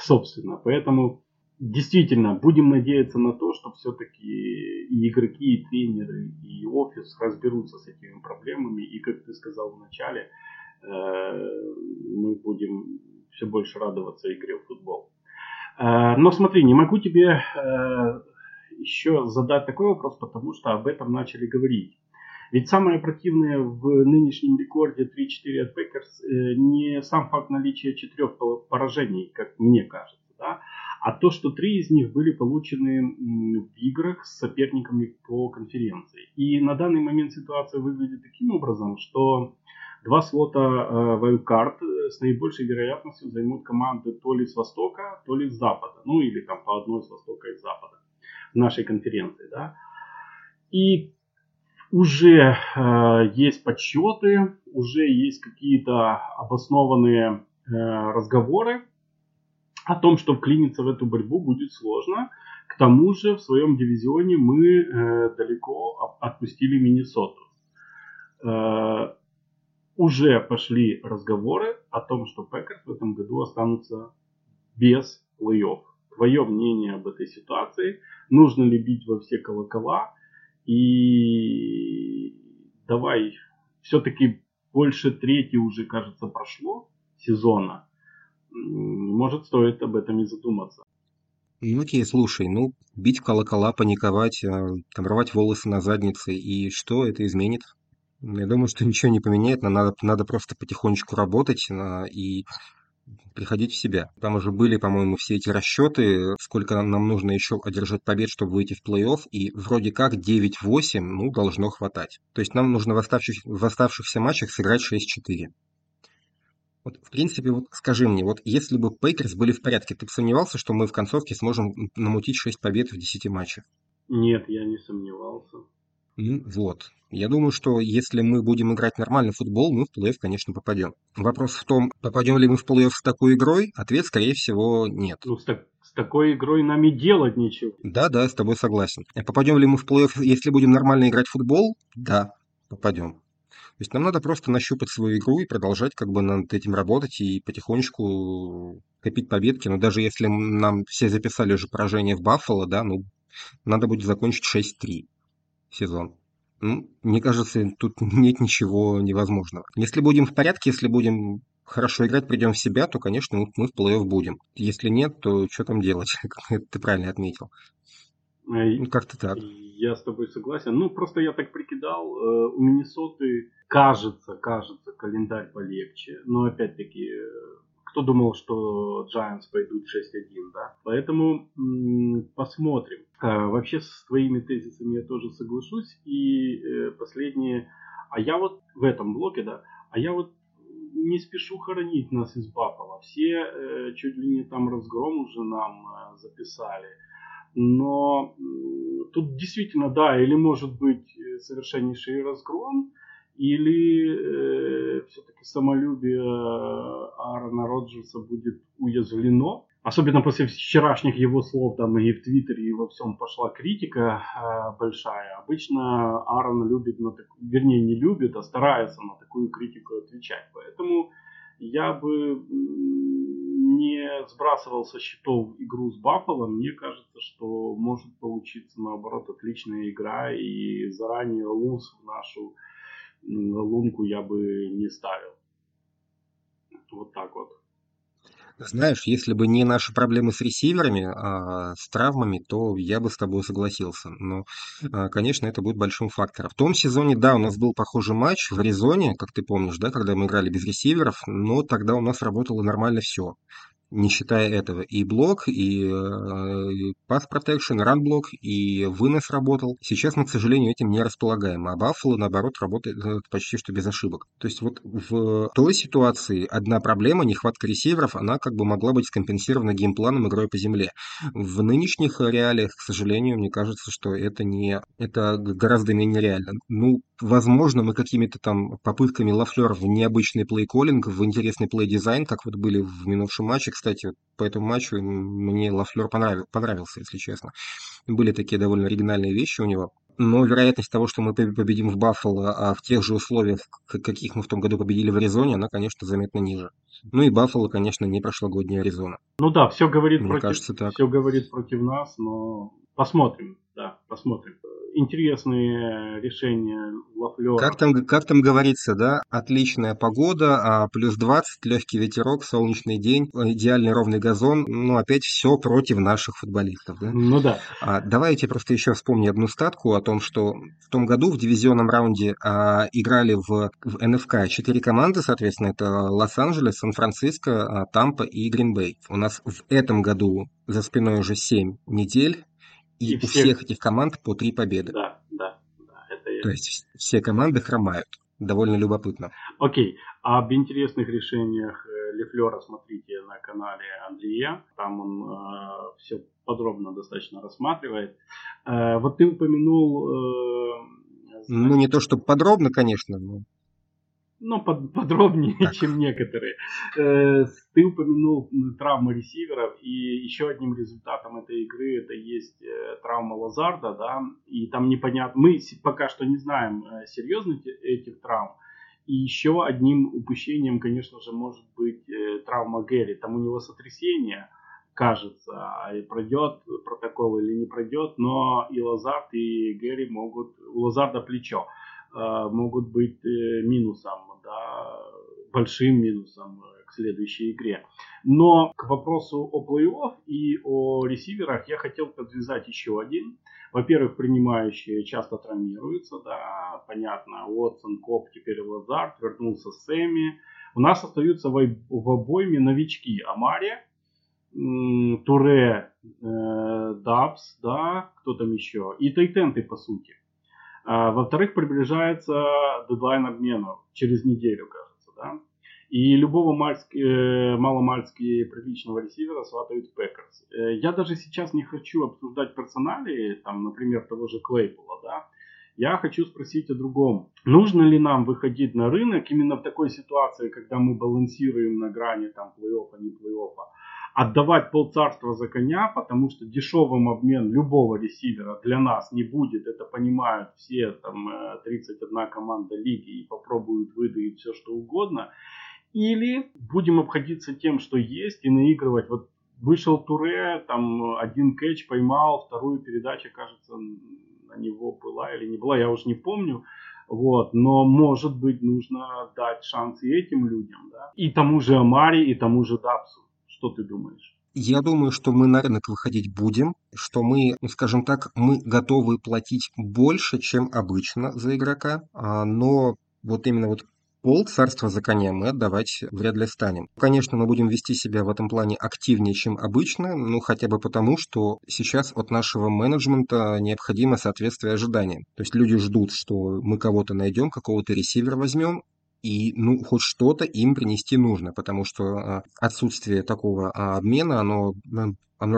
Собственно, поэтому действительно будем надеяться на то, что все-таки и игроки, и тренеры, и офис разберутся с этими проблемами. И, как ты сказал в начале, мы будем все больше радоваться игре в футбол. Но смотри, не могу тебе еще задать такой вопрос, потому что об этом начали говорить. Ведь самое противное в нынешнем рекорде 3-4 от Packers не сам факт наличия 4 поражений, как мне кажется, да, а то, что 3 из них были получены в играх с соперниками по конференции. И на данный момент ситуация выглядит таким образом, что 2 слота вайлдкарт с наибольшей вероятностью займут команды то ли с востока, то ли с запада. Ну или там по одной с востока и с запада в нашей конференции, да. И уже есть подсчеты, уже есть какие-то обоснованные разговоры о том, что вклиниться в эту борьбу будет сложно. К тому же в своем дивизионе мы далеко отпустили Миннесоту. Уже пошли разговоры о том, что Packers в этом году останутся без плей-офф. Твое мнение об этой ситуации? Нужно ли бить во все колокола? И давай, все-таки больше трети уже, кажется, прошло сезона. Может, стоит об этом и задуматься. Ну окей, слушай, ну бить в колокола, паниковать, там рвать волосы на заднице, и что это изменит? Я думаю, что ничего не поменяет, но надо просто потихонечку работать и приходить в себя. Там уже были, по-моему, все эти расчеты, сколько нам нужно еще одержать побед, чтобы выйти в плей-офф, и вроде как 9-8, ну, должно хватать. То есть нам нужно в оставшихся матчах сыграть 6-4. Вот, в принципе, вот скажи мне, вот если бы Пейкерс были в порядке, ты бы сомневался, что мы в концовке сможем намутить 6 побед в 10 матчах? Нет, я не сомневался. Вот. Я думаю, что если мы будем играть нормальный футбол, мы в плей-офф, конечно, попадем. Вопрос в том, попадем ли мы в плей-офф с такой игрой, ответ, скорее всего, нет. Ну, с такой игрой нам и делать нечего. Да, с тобой согласен. Попадем ли мы в плей-офф, если будем нормально играть в футбол? Да, попадем. То есть нам надо просто нащупать свою игру и продолжать как бы над этим работать и потихонечку копить победки. Но даже если нам все записали уже поражение в Баффало, да, ну, надо будет закончить 6-3 сезон. Ну, мне кажется, тут нет ничего невозможного. Если будем в порядке, если будем хорошо играть, придем в себя, то, конечно, мы в плей-офф будем. Если нет, то что там делать? Это ты правильно отметил. Ну, как-то так. Я с тобой согласен. Ну, просто я так прикидал. У Миннесоты, кажется, календарь полегче. Но, опять-таки, кто думал, что Giants пойдут 6-1, да? Поэтому посмотрим. Вообще, с твоими тезисами я тоже соглашусь. И последнее. А я вот в этом блоке, да, а я вот не спешу хоронить нас из Баффало. Все чуть ли не там разгром уже нам записали. Но тут действительно, да, или может быть совершеннейший разгром, или все-таки самолюбие Арна Роджерса будет уязвлено. Особенно после вчерашних его слов, там и в Твиттере, и во всем пошла критика большая. Обычно Арн любит, не любит, а старается на такую критику отвечать. Поэтому я бы не сбрасывал со счетов игру с Баффало. Мне кажется, что может получиться, наоборот, отличная игра. И заранее луз в нашу лунку я бы не ставил. Вот так вот. Знаешь, если бы не наши проблемы с ресиверами, а с травмами, то я бы с тобой согласился. Но, конечно, это будет большим фактором. В том сезоне, да, у нас был похожий матч в Аризоне, как ты помнишь, да, когда мы играли без ресиверов, но тогда у нас работало нормально все, не считая этого. И блок, и пас-протекшн, и ран-блок, и вынос работал. Сейчас мы, к сожалению, этим не располагаем. А Баффало, наоборот, работает почти что без ошибок. То есть вот в той ситуации одна проблема, нехватка ресиверов, она как бы могла быть скомпенсирована геймпланом, игрой по земле. В нынешних реалиях, к сожалению, мне кажется, что это гораздо менее реально. Ну, возможно, мы какими-то там попытками Лафлёра в необычный плей-коллинг, в интересный плей-дизайн, как вот были в минувшем матче. Кстати, по этому матчу мне Лафлёр понравился, если честно. Были такие довольно оригинальные вещи у него. Но вероятность того, что мы победим в Баффало, а в тех же условиях, каких мы в том году победили в Аризоне, она, конечно, заметно ниже. Ну и Баффало, конечно, не прошлогодняя Аризона. Ну да, все говорит против нас, но посмотрим. интересные решения Лафлёра. Как там говорится, да, отличная погода, плюс 20, легкий ветерок, солнечный день, идеальный ровный газон, но опять все против наших футболистов, да? Ну да. Давайте просто еще вспомним одну статку о том, что в том году в дивизионном раунде играли в НФК 4 команды, соответственно, это Лос-Анджелес, Сан-Франциско, Тампа и Грин-Бэй. У нас в этом году за спиной уже 7 недель, и у всех этих команд по 3 победы. Да. Это... То есть все команды хромают. Довольно любопытно. Окей. Об интересных решениях Лафлёра смотрите на канале Андрея. Там он все подробно достаточно рассматривает. Вот ты упомянул... Ну, не то, что подробно, конечно, но... Ну, подробнее, так, чем некоторые. Ты упомянул травмы ресиверов, и еще одним результатом этой игры это есть травма Лазарда, да, и там непонятно, мы пока что не знаем серьезных этих травм, и еще одним упущением, конечно же, может быть травма Гэри, там у него сотрясение, кажется, пройдет протокол или не пройдет, но и Лазард, и Гэри могут, у Лазарда плечо, могут быть минусом, да, большим минусом к следующей игре. Но к вопросу о плей-офф и о ресиверах я хотел подвязать еще один. Во-первых, принимающие часто травмируются, да, понятно, Уотсон, Коп, теперь Лазард, вернулся Сэмми. У нас остаются в обойме новички Амари, Туре, Дабс, да, кто там еще, и тайтенты, по сути. Во-вторых, приближается дедлайн обменов через неделю, кажется, да. И любого маломальски приличного ресивера сватают Пэкерс. Я даже сейчас не хочу обсуждать персонали, там, например, того же Клейпола, да. Я хочу спросить о другом. Нужно ли нам выходить на рынок именно в такой ситуации, когда мы балансируем на грани там плей-оффа, не плей-оффа, отдавать полцарства за коня, потому что дешевым обмен любого ресивера для нас не будет. Это понимают все там 31 команда лиги и попробуют выдавить все, что угодно. Или будем обходиться тем, что есть, и наигрывать. Вот вышел Туре, там один кэч поймал, вторую передачу, кажется, на него была или не была, я уж не помню. Вот, но, может быть, нужно дать шанс и этим людям, да? И тому же Амари, и тому же Дабсу. Что ты думаешь? Я думаю, что мы на рынок выходить будем, что мы, скажем так, мы готовы платить больше, чем обычно за игрока, но вот именно вот полцарства за коня мы отдавать вряд ли станем. Конечно, мы будем вести себя в этом плане активнее, чем обычно, ну хотя бы потому, что сейчас от нашего менеджмента необходимо соответствие ожиданиям. То есть люди ждут, что мы кого-то найдем, какого-то ресивера возьмем, и, ну, хоть что-то им принести нужно, потому что отсутствие такого обмена, оно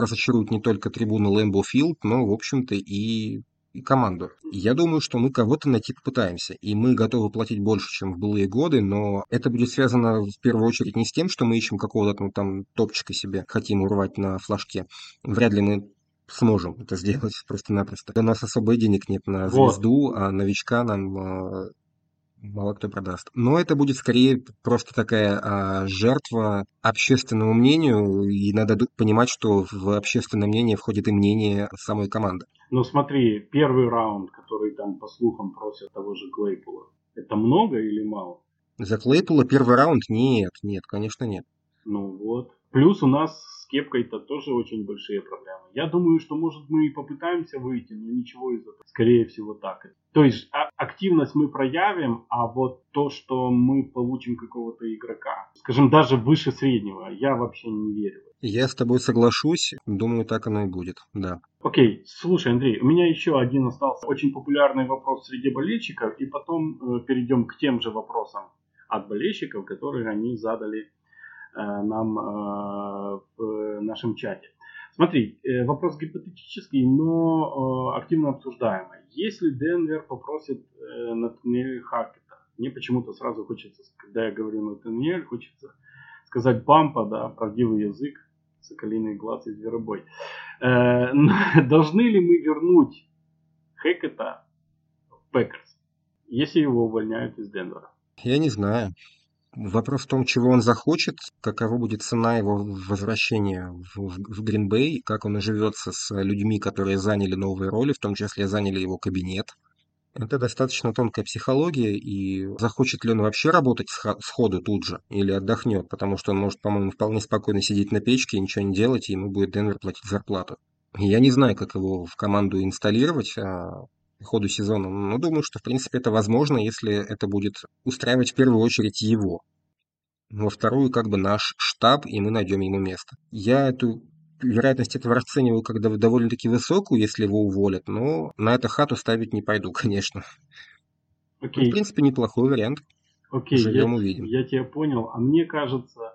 разочарует не только трибуну Лэмбо-Филд, но, в общем-то, и команду. Я думаю, что мы кого-то найти попытаемся, и мы готовы платить больше, чем в былые годы, но это будет связано в первую очередь не с тем, что мы ищем какого-то там топчика себе, хотим урвать на флажке. Вряд ли мы сможем это сделать просто-напросто. У нас особо денег нет на звезду, а новичка нам... мало кто продаст. Но это будет скорее просто такая жертва общественному мнению, и надо понимать, что в общественное мнение входит и мнение самой команды. Ну смотри, первый раунд, который там по слухам просят того же Клейпола, это много или мало? За Клейпола первый раунд? Нет, конечно нет. Ну вот. Плюс у нас с кепкой-то тоже очень большие проблемы. Я думаю, что, может, мы и попытаемся выйти, но ничего из этого. Скорее всего, так. То есть активность мы проявим, а вот то, что мы получим какого-то игрока, скажем, даже выше среднего, я вообще не верю. Я с тобой соглашусь. Думаю, так оно и будет, да. Окей, слушай, Андрей, у меня еще один остался очень популярный вопрос среди болельщиков, и потом перейдем к тем же вопросам от болельщиков, которые они задали нам в нашем чате. Смотри, вопрос гипотетический, но активно обсуждаемый. Если Денвер попросит Натаниэля Хакетта, мне почему-то сразу хочется, когда я говорю Натаниэль, хочется сказать Бампа, да, правдивый язык, соколиный глаз и зверобой. Должны ли мы вернуть Хакетта в Пэкерс, если его увольняют из Денвера? Я не знаю. Вопрос в том, чего он захочет, какова будет цена его возвращения в Грин-Бэй, как он оживется с людьми, которые заняли новые роли, в том числе заняли его кабинет. Это достаточно тонкая психология, и захочет ли он вообще работать сходу тут же или отдохнет, потому что он может, по-моему, вполне спокойно сидеть на печке и ничего не делать, и ему будет Денвер платить зарплату. Я не знаю, как его в команду инсталлировать, по ходу сезона, но думаю, что в принципе это возможно, если это будет устраивать в первую очередь его. Во вторую, как бы наш штаб, и мы найдем ему место. Я эту вероятность этого расцениваю как довольно-таки высокую, если его уволят, но на эту хату ставить не пойду, конечно. Okay. В принципе, неплохой вариант. Окей, Живем, увидим. Я тебя понял. А мне кажется,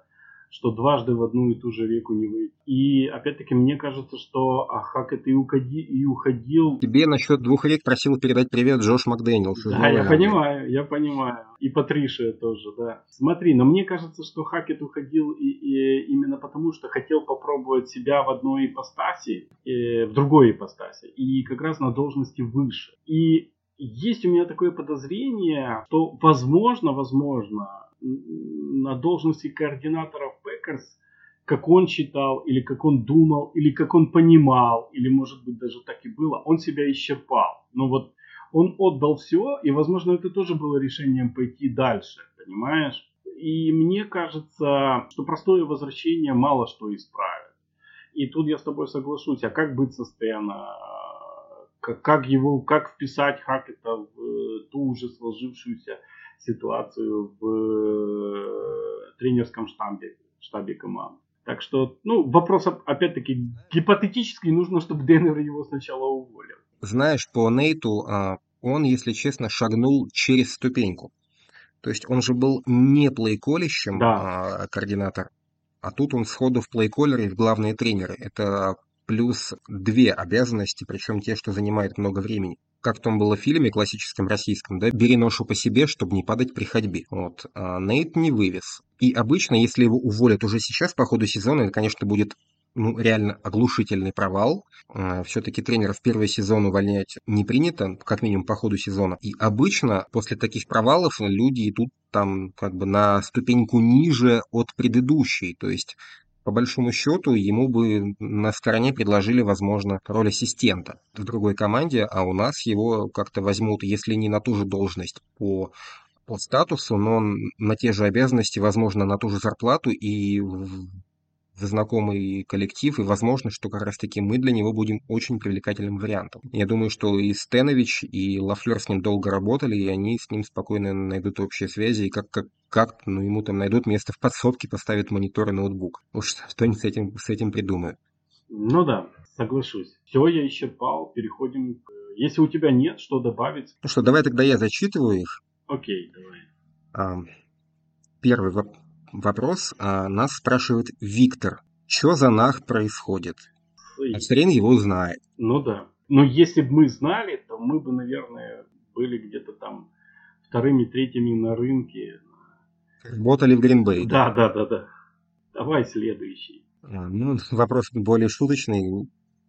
что дважды в одну и ту же реку не выйти. И опять-таки мне кажется, что Хакетт и уходил. Тебе насчет двух рек просил передать привет Джош МакДэниелс. Да, я понимаю. И Патришия тоже, да. Смотри, но мне кажется, что Хакетт уходил и именно потому, что хотел попробовать себя в одной ипостаси, в другой ипостаси, и как раз на должности выше. И есть у меня такое подозрение, что возможно, на должности координаторов Пэкерс, как он читал, или как он думал, или как он понимал, или, может быть, даже так и было, он себя исчерпал. Но вот он отдал все, и, возможно, это тоже было решением пойти дальше, понимаешь? И мне кажется, что простое возвращение мало что исправит. И тут я с тобой соглашусь. А как быть со Стэном? Как вписать Хакетта в ту уже сложившуюся ситуацию в тренерском штабе команды. Так что, вопрос, опять-таки, гипотетически нужно, чтобы Денвер его сначала уволил. Знаешь, по Нейту он, если честно, шагнул через ступеньку. То есть он же был не плейколлищем, да, координатор, а тут он сходу в плейколлеры и в главные тренеры. Это плюс две обязанности, причем те, что занимают много времени. Как в том было в фильме классическом российском, да, бери ношу по себе, чтобы не падать при ходьбе. Вот. А Нейт не вывез. И обычно, если его уволят уже сейчас по ходу сезона, это, конечно, будет реально оглушительный провал. Все-таки тренера в первый сезон увольнять не принято, как минимум по ходу сезона. И обычно после таких провалов люди идут там как бы на ступеньку ниже от предыдущей, то есть по большому счету, ему бы на стороне предложили, возможно, роль ассистента в другой команде, а у нас его как-то возьмут, если не на ту же должность по статусу, но на те же обязанности, возможно, на ту же зарплату и в знакомый коллектив, и возможно, что как раз-таки мы для него будем очень привлекательным вариантом. Я думаю, что и Стенович, и Лафлёр с ним долго работали, и они с ним спокойно найдут общие связи, и как ему там найдут место в подсобке, поставят монитор и ноутбук. Уж что-нибудь с этим придумают. Ну да, соглашусь. Все, я исчерпал, переходим к... Если у тебя нет, что добавить? Ну что, давай тогда я зачитываю их. Окей, давай. Первый вопрос. Нас спрашивает Виктор. Что за нах происходит? А Срен его знает. Ну да. Но если бы мы знали, то мы бы, наверное, были где-то там вторыми-третьими на рынке. Работали в Грин-Бэй. Да. Давай следующий. Вопрос более шуточный.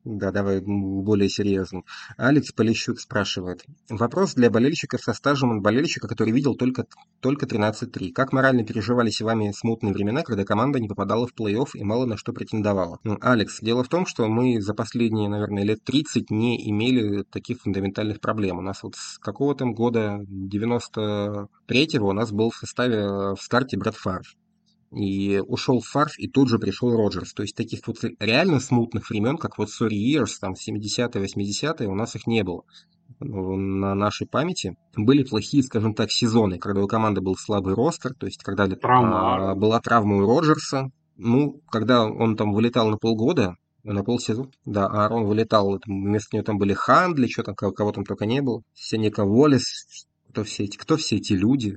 Да, давай более серьезным. Алекс Полищук спрашивает. Вопрос для болельщиков со стажем, болельщика, который видел только 13-3. Как морально переживались вами смутные времена, когда команда не попадала в плей-офф и мало на что претендовала? Алекс, дело в том, что мы за последние, наверное, лет 30 не имели таких фундаментальных проблем. У нас вот с какого-то года 93-го у нас был в старте Брэд Фарф. И ушел Фарф, и тут же пришел Роджерс. То есть таких вот реально смутных времен, как вот Sorry Years, там 70-е, 80-е, у нас их не было. На нашей памяти были плохие, скажем так, сезоны, когда у команды был слабый ростер, то есть когда была травма у Роджерса. Когда он там вылетал на полгода, на полсезона, да, а Арон вылетал, вместо него там были Хандли, что там, кого там только не было, Сенека Уоллес, кто все эти люди...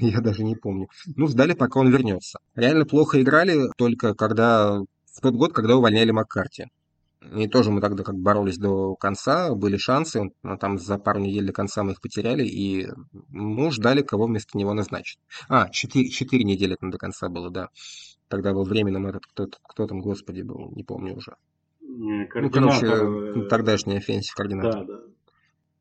Я даже не помню. Ждали, пока он вернется. Реально плохо играли только в тот год, когда увольняли Маккарти. И тоже мы тогда как боролись до конца, были шансы, но там за пару недель до конца мы их потеряли, и ждали, кого вместо него назначат. 4 недели там до конца было, да. Тогда был временным этот, кто там, господи, был, не помню уже. Координатор... Тогдашний офенсив координатор. Да.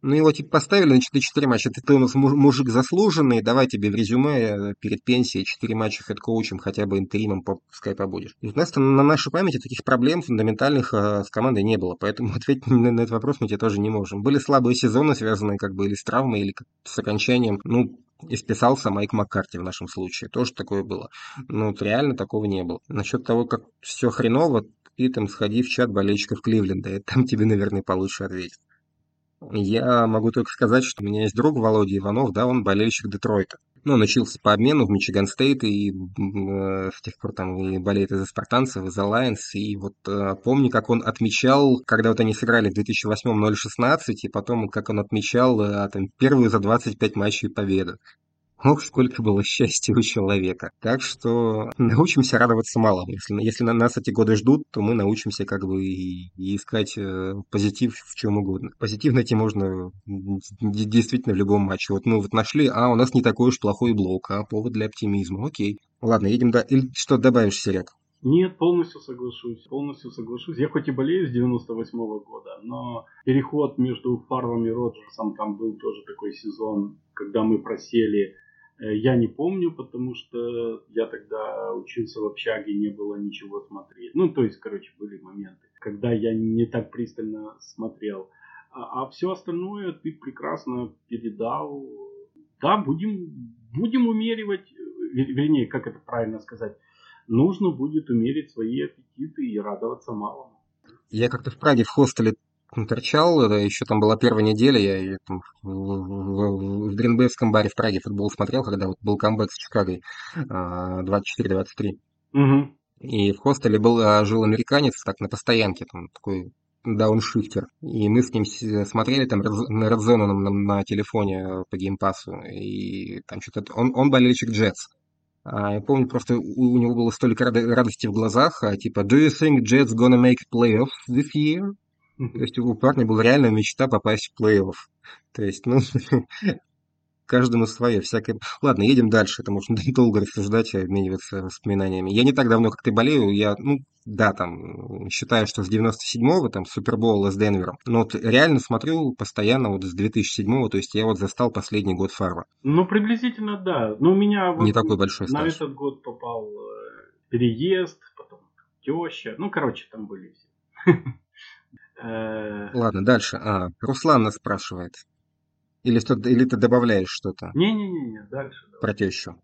Ну, его типа поставили на 4 матча. Ты у нас мужик заслуженный, давай тебе в резюме перед пенсией 4 матча хед-коучем, хотя бы интеримом, пускай побудешь. И у нас на нашей памяти таких проблем фундаментальных с командой не было, поэтому ответить на этот вопрос мы тебе тоже не можем. Были слабые сезоны, связанные как бы или с травмой, или с окончанием, ну... И списался Майк Маккарти в нашем случае. Тоже такое было. Но вот реально такого не было. Насчет того, как все хреново, ты там сходи в чат болельщиков Кливленда, и там тебе, наверное, получше ответят. Я могу только сказать, что у меня есть друг Володя Иванов, да, он болельщик Детройта. Ну, он учился по обмену в Мичиган Стейт, и с тех пор там и болеет и за спартанцев, и за Лайонс, и вот помню, как он отмечал, когда вот они сыграли в 2008-м 0-16, и потом, как он отмечал там, первую за 25 матчей победу. Ох, сколько было счастья у человека. Так что научимся радоваться малому. Если нас эти годы ждут, то мы научимся как бы и искать позитив в чем угодно. Позитив найти можно действительно в любом матче. Вот мы вот нашли, у нас не такой уж плохой блок, повод для оптимизма. Окей. Ладно, едем до... Или что добавишь, Серег? Нет, полностью соглашусь. Я хоть и болею с 98-го года, но переход между Фарвом и Роджерсом там был тоже такой сезон, когда мы просели... Я не помню, потому что я тогда учился в общаге, не было ничего смотреть. Ну, то есть, короче, были моменты, когда я не так пристально смотрел. А все остальное ты прекрасно передал. Да, будем умеривать, вернее, как это правильно сказать, нужно будет умерить свои аппетиты и радоваться малому. Я как-то в Праге в хостеле торчал, да, еще там была первая неделя, я там, в гринбейском баре в Праге футбол смотрел, когда вот был камбэк с Чикагой 24-23. Угу. И в хостеле жил американец, так, на постоянке, там, такой дауншифтер. И мы с ним смотрели там Редзону на телефоне по геймпасу, и там что-то... Он болельщик Джетс. Я помню, просто у него было столько радости в глазах, типа «Do you think Jets gonna make playoffs this year?» То есть у парня была реальная мечта попасть в плей-офф. То есть, ну, каждому свое, всякое... Ладно, едем дальше, это можно долго рассуждать и обмениваться воспоминаниями. Я не так давно, как ты, болею, я, там, считаю, что с 97-го, там, Супербоула с Денвером, но вот реально смотрю постоянно вот с 2007-го, то есть я вот застал последний год Фарва. Ну, приблизительно, да. Но у меня вот не такой большой стаж. На этот год попал переезд, потом теща, там были все. Ладно, дальше. Руслан нас спрашивает. Или ты добавляешь что-то? Не-не-не, дальше. Давай. Про тещу.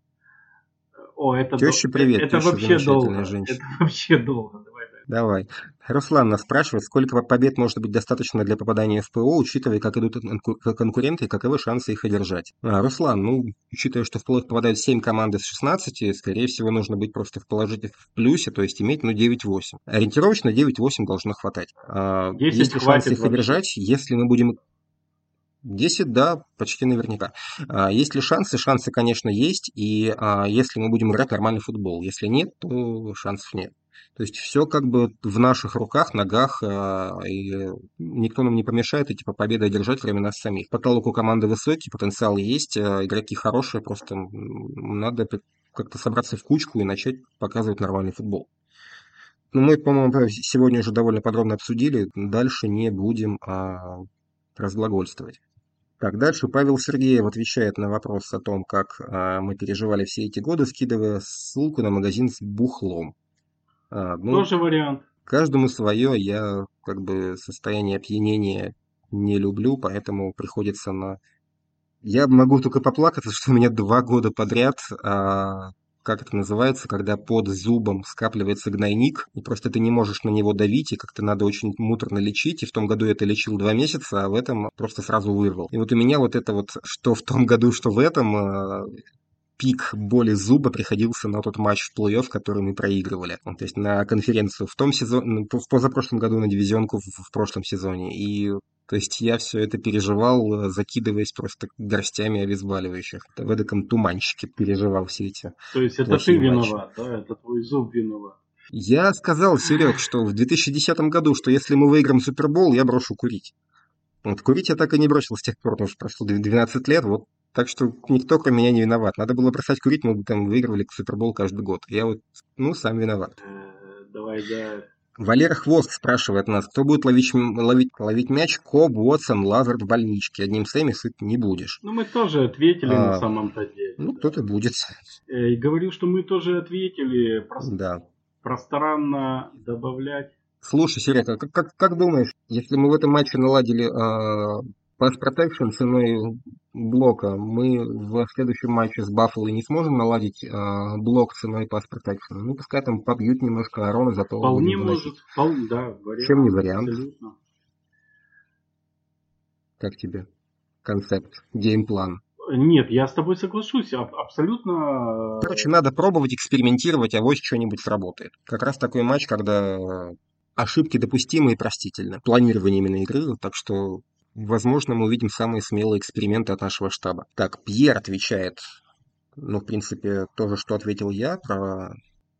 Теща, привет. Это теща, вообще долго. Женщина. Это вообще долго. Давай. Руслан нас спрашивает, сколько побед может быть достаточно для попадания в ПО, учитывая, как идут конкуренты и каковы шансы их одержать. Руслан, учитывая, что в плей-офф попадают 7 команд из 16, скорее всего, нужно быть просто в положительном плюсе, то есть иметь 9-8. Ориентировочно 9-8 должно хватать. Есть ли шансы их одержать, если мы будем... 10, да, почти наверняка. Есть ли шансы? Шансы, конечно, есть. И если мы будем играть нормальный футбол. Если нет, то шансов нет. То есть все как бы в наших руках, ногах, и никто нам не помешает, и типа победа одержать время нас самих. Потолок у команды высокий, потенциал есть, игроки хорошие, просто надо как-то собраться в кучку и начать показывать нормальный футбол. Ну, мы, по-моему, сегодня уже довольно подробно обсудили, дальше не будем разглагольствовать. Так, дальше Павел Сергеев отвечает на вопрос о том, как мы переживали все эти годы, скидывая ссылку на магазин с бухлом. Тоже вариант. Каждому свое, я как бы состояние опьянения не люблю, поэтому приходится на... Я могу только поплакаться, что у меня 2 года подряд, как это называется, когда под зубом скапливается гнойник, и просто ты не можешь на него давить, и как-то надо очень муторно лечить, и в том году я это лечил 2 месяца, а в этом просто сразу вырвал. И вот у меня вот это вот, что в том году, что в этом... Пик боли зуба приходился на тот матч в плей-офф, который мы проигрывали. То есть на конференцию в том сезоне, в позапрошлом году, на дивизионку в прошлом сезоне. И то есть я все это переживал, закидываясь просто горстями обезболивающих. В эдаком туманчике переживал все эти. То есть это ты виноват, да? Это твой зуб виноват. Я сказал, Серег, что в 2010 году, что если мы выиграем Супербол, я брошу курить. Вот курить я так и не бросил с тех пор, потому что прошло 12 лет, вот. Так что никто, кроме меня, не виноват. Надо было бросать курить, мы бы там выигрывали Супербол каждый год. Я вот, сам виноват. Давай, да. Валера Хвост спрашивает нас, кто будет ловить мяч? Коб, Уотсон, Лазард в больничке. Одним Сэмми сыт не будешь. Ну, мы тоже ответили на самом-то деле. Ну, да. Кто-то будет. И говорил, что мы тоже ответили. Да. Пространно добавлять. Слушай, Серега, как думаешь, если мы в этом матче наладили пас-протекшн ценой блока, мы в следующем матче с Баффало не сможем наладить блок ценой пас-протекшн? Ну, пускай там побьют немножко Арона, зато... Вполне может, вполне, да. Вариант, чем не вариант? Абсолютно. Как тебе концепт, геймплан? Нет, я с тобой соглашусь, абсолютно... Короче, надо пробовать, экспериментировать, авось что-нибудь сработает. Как раз такой матч, когда ошибки допустимы и простительны. Планирование именно игры, так что, возможно, мы увидим самые смелые эксперименты от нашего штаба. Так, Пьер отвечает, ну, в принципе, то же, что ответил я, про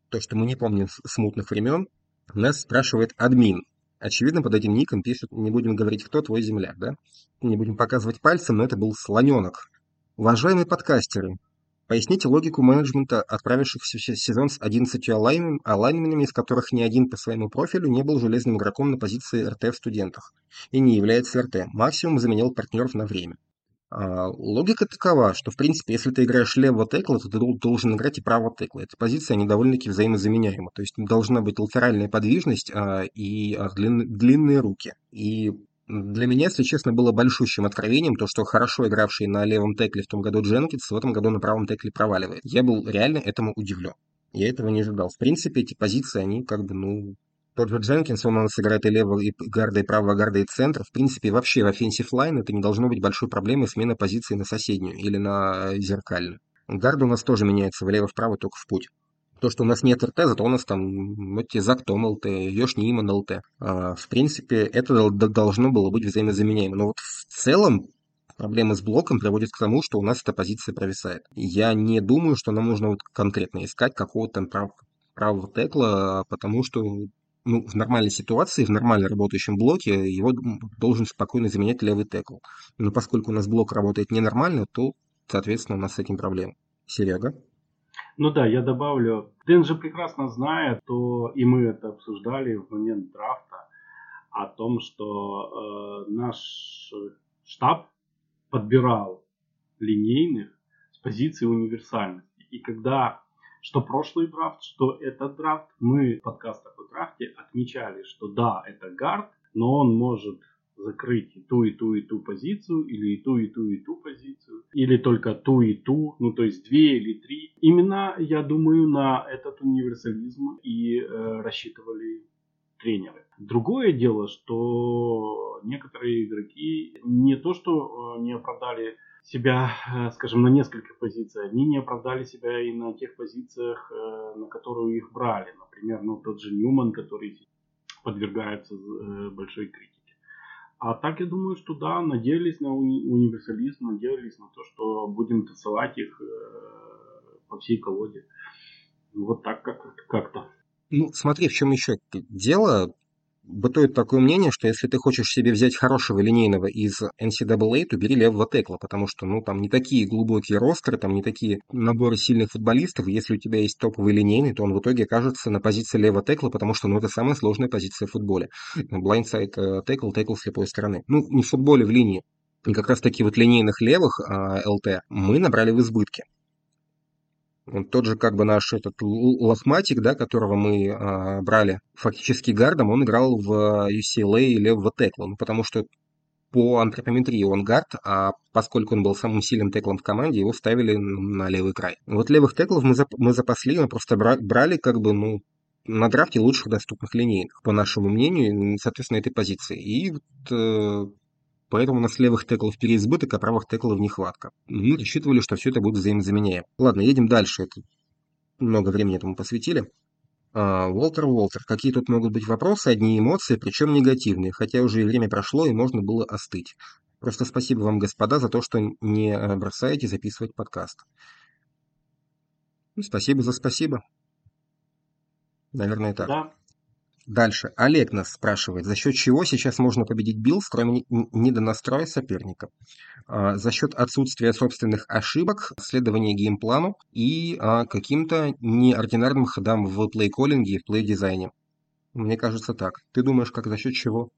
то, что мы не помним смутных времен. Нас спрашивает админ. Очевидно, под этим ником пишет, не будем говорить, кто твой земляк, да? Не будем показывать пальцем, но это был слоненок. Уважаемые подкастеры, поясните логику менеджмента, отправившихся в сезон с 11 алайнменами, из которых ни один по своему профилю не был железным игроком на позиции РТ в студентах и не является РТ. Максимум заменил партнеров на время. Логика такова, что в принципе, если ты играешь левого текла, то ты должен играть и правого текла. Эта позиция, они довольно-таки взаимозаменяема. То есть должна быть латеральная подвижность и длинные руки. И... Для меня, если честно, было большущим откровением то, что хорошо игравший на левом текле в том году Дженкинс в этом году на правом текле проваливает. Я был реально этому удивлен. Я этого не ожидал. В принципе, эти позиции, они как бы, ну... Тот же Дженкинс, он у нас играет и левого гарда, и правого гарда, и центра. В принципе, вообще в offensive line это не должно быть большой проблемой смена позиции на соседнюю или на зеркальную. Гарда у нас тоже меняется влево-вправо, только в путь. То, что у нас нет РТ, зато у нас там вот те Зак Том ЛТ, Йош Ниман ЛТ. В принципе, это должно было быть взаимозаменяемо. Но вот в целом проблемы с блоком приводят к тому, что у нас эта позиция провисает. Я не думаю, что нам нужно вот конкретно искать какого-то там правого текла, потому что ну, в нормальной ситуации, в нормально работающем блоке его должен спокойно заменять левый текл. Но поскольку у нас блок работает ненормально, то, соответственно, у нас с этим проблемы. Серега? Ну да, я добавлю, Дэн же прекрасно знает, то, и мы это обсуждали в момент драфта, о том, что наш штаб подбирал линейных с позиции универсальности. И когда, что прошлый драфт, что этот драфт, мы в подкастах о драфте отмечали, что да, это гард, но он может закрыть и ту, и ту, и ту позицию, или и ту, и ту, и ту позицию, или только ту, и ту, ну то есть две или три. Именно, я думаю, на этот универсализм и рассчитывали тренеры. Другое дело, что некоторые игроки не то, что не оправдали себя, скажем, на нескольких позициях, они не оправдали себя и на тех позициях, на которые их брали. Например, ну тот же Ньюман, который подвергается большой критике. А так я думаю, что да, надеялись на универсализм, надеялись на то, что будем тасовать их по всей колоде. Вот так как-то. Ну, смотри, в чем еще дело. Бытует такое мнение, что если ты хочешь себе взять хорошего линейного из NCAA, то бери левого текла, потому что, ну, там не такие глубокие ростеры, там не такие наборы сильных футболистов. Если у тебя есть топовый линейный, то он в итоге окажется на позиции левого текла, потому что, ну, это самая сложная позиция в футболе. Блайндсайд текл, текл с слепой стороны. Ну, не в футболе, в линии. И как раз таки вот линейных левых ЛТ мы набрали в избытке. Тот же как бы наш этот лохматик, да, которого мы брали фактически гардом, он играл в UCLA левого текла, ну, потому что по антропометрии он гард, а поскольку он был самым сильным теклом в команде, его ставили на левый край. Вот левых теклов мы запасли, мы просто брали как бы, ну, на драфте лучших доступных линейных, по нашему мнению, соответственно, этой позиции. И вот... Поэтому у нас левых теклов переизбыток, а правых теклов нехватка. Мы рассчитывали, что все это будет взаимозаменяемо. Ладно, едем дальше. Это много времени этому посвятили. Уолтер, какие тут могут быть вопросы? Одни эмоции, причем негативные. Хотя уже и время прошло, и можно было остыть. Просто спасибо вам, господа, за то, что не бросаете записывать подкаст. Ну, спасибо за спасибо. Наверное, так. Да. Дальше. Олег нас спрашивает, за счет чего сейчас можно победить Биллс, кроме недонастроя соперника? За счет отсутствия собственных ошибок, следования геймплану и каким-то неординарным ходам в плей-коллинге и в плей-дизайне. Мне кажется так. Ты думаешь, как, за счет чего?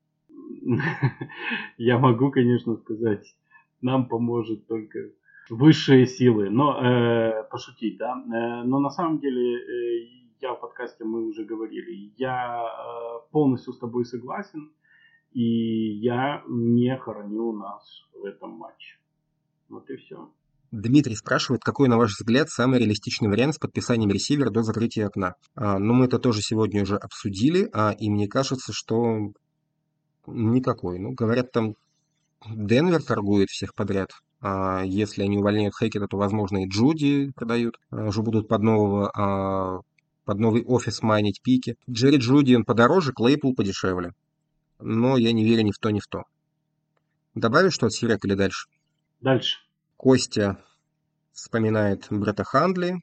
Я могу, конечно, сказать. Нам поможет только высшие силы. Но пошутить, да. Но на самом деле, я в подкасте, мы уже говорили, я полностью с тобой согласен. И я не хоронил нас в этом матче. Вот и все. Дмитрий спрашивает, какой, на ваш взгляд, самый реалистичный вариант с подписанием ресивера до закрытия окна? Но мы это тоже сегодня уже обсудили, и мне кажется, что никакой. Ну, говорят, там Денвер торгует всех подряд. Если они увольняют Хакетта, то, возможно, и Джуди продают. Уже будут под новый офис майнить пики. Джерри Джудиан подороже, Клейпул подешевле. Но я не верю ни в то, ни в то. Добавишь что от Сирек или дальше? Дальше. Костя вспоминает Бретта Хандли,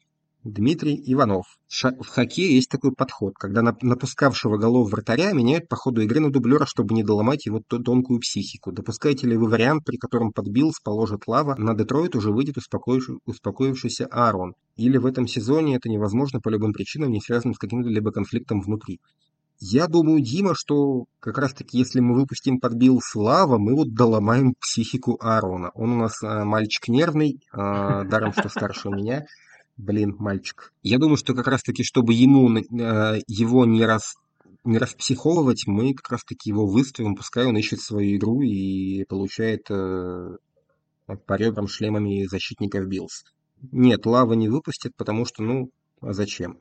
Дмитрий Иванов. В хоккее есть такой подход, когда напускавшего голов вратаря меняют по ходу игры на дублера, чтобы не доломать его тонкую психику. Допускаете ли вы вариант, при котором под Биллс положит Лава, на Детройт уже выйдет успокоившийся Аарон? Или в этом сезоне это невозможно по любым причинам, не связанным с каким-либо конфликтом внутри? Я думаю, Дима, что как раз-таки если мы выпустим под Биллс Лава, мы вот доломаем психику Аарона. Он у нас мальчик нервный, даром, что старше меня. Блин, мальчик. Я думаю, что как раз-таки, чтобы его не распсиховывать, мы как раз-таки его выставим, пускай он ищет свою игру и получает по ребрам шлемами защитников Биллс. Нет, Лава не выпустит, потому что, а зачем?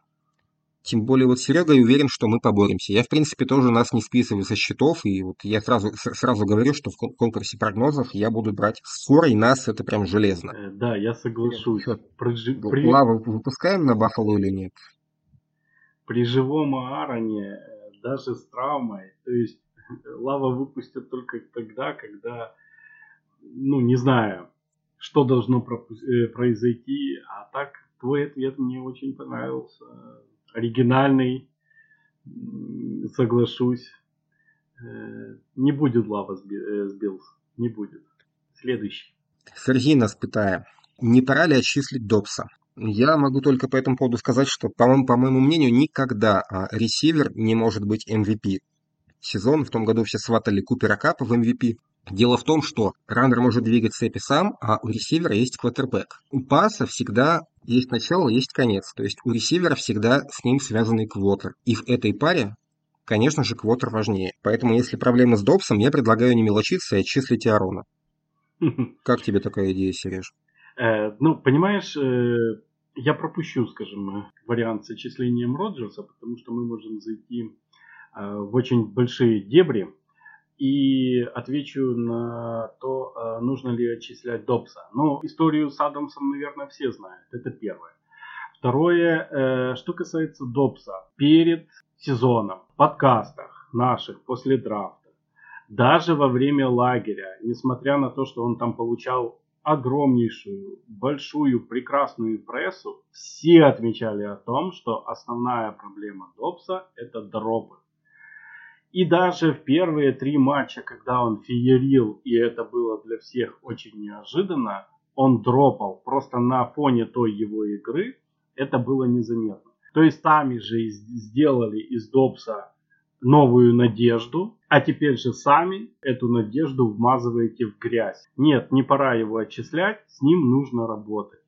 Тем более вот Серега, я уверен, что мы поборемся. Я, в принципе, тоже нас не списываю со счетов, и вот я сразу говорю, что в конкурсе прогнозов я буду брать скоро, и нас это прям железно. Да, я соглашусь. Лаву выпускаем на Баффало или нет? При живом Аароне, даже с травмой, то есть Лава выпустят только тогда, когда, не знаю, что должно произойти, а так твой ответ мне очень понравился. Оригинальный, соглашусь. Не будет Лава сбился. Не будет. Следующий. Сергей нас пытает, не пора ли отчислить Добса? Я могу только по этому поводу сказать, что, по моему мнению, никогда ресивер не может быть MVP. Сезон, в том году все сватали Купера Капа в MVP. Дело в том, что раннер может двигать цепи сам, а у ресивера есть квотербэк. У паса всегда есть начало, есть конец. То есть у ресивера всегда с ним связанный квотер. И в этой паре, конечно же, квотер важнее. Поэтому, если проблемы с Добсом, я предлагаю не мелочиться и отчислить Аарона. Как тебе такая идея, Сереж? Понимаешь, я пропущу, скажем, вариант с отчислением Роджерса, потому что мы можем зайти в очень большие дебри. И отвечу на то, нужно ли отчислять Добса. Но историю с Адамсом, наверное, все знают. Это первое. Второе, что касается Добса. Перед сезоном, в подкастах наших, после драфта, даже во время лагеря, несмотря на то, что он там получал огромнейшую, большую, прекрасную прессу, все отмечали о том, что основная проблема Добса – это дропы. И даже в первые 3 матча, когда он феерил, и это было для всех очень неожиданно, он дропал. Просто на фоне той его игры это было незаметно. То есть сами же сделали из Добса новую надежду, а теперь же сами эту надежду вмазываете в грязь. Нет, не пора его отчислять, с ним нужно работать.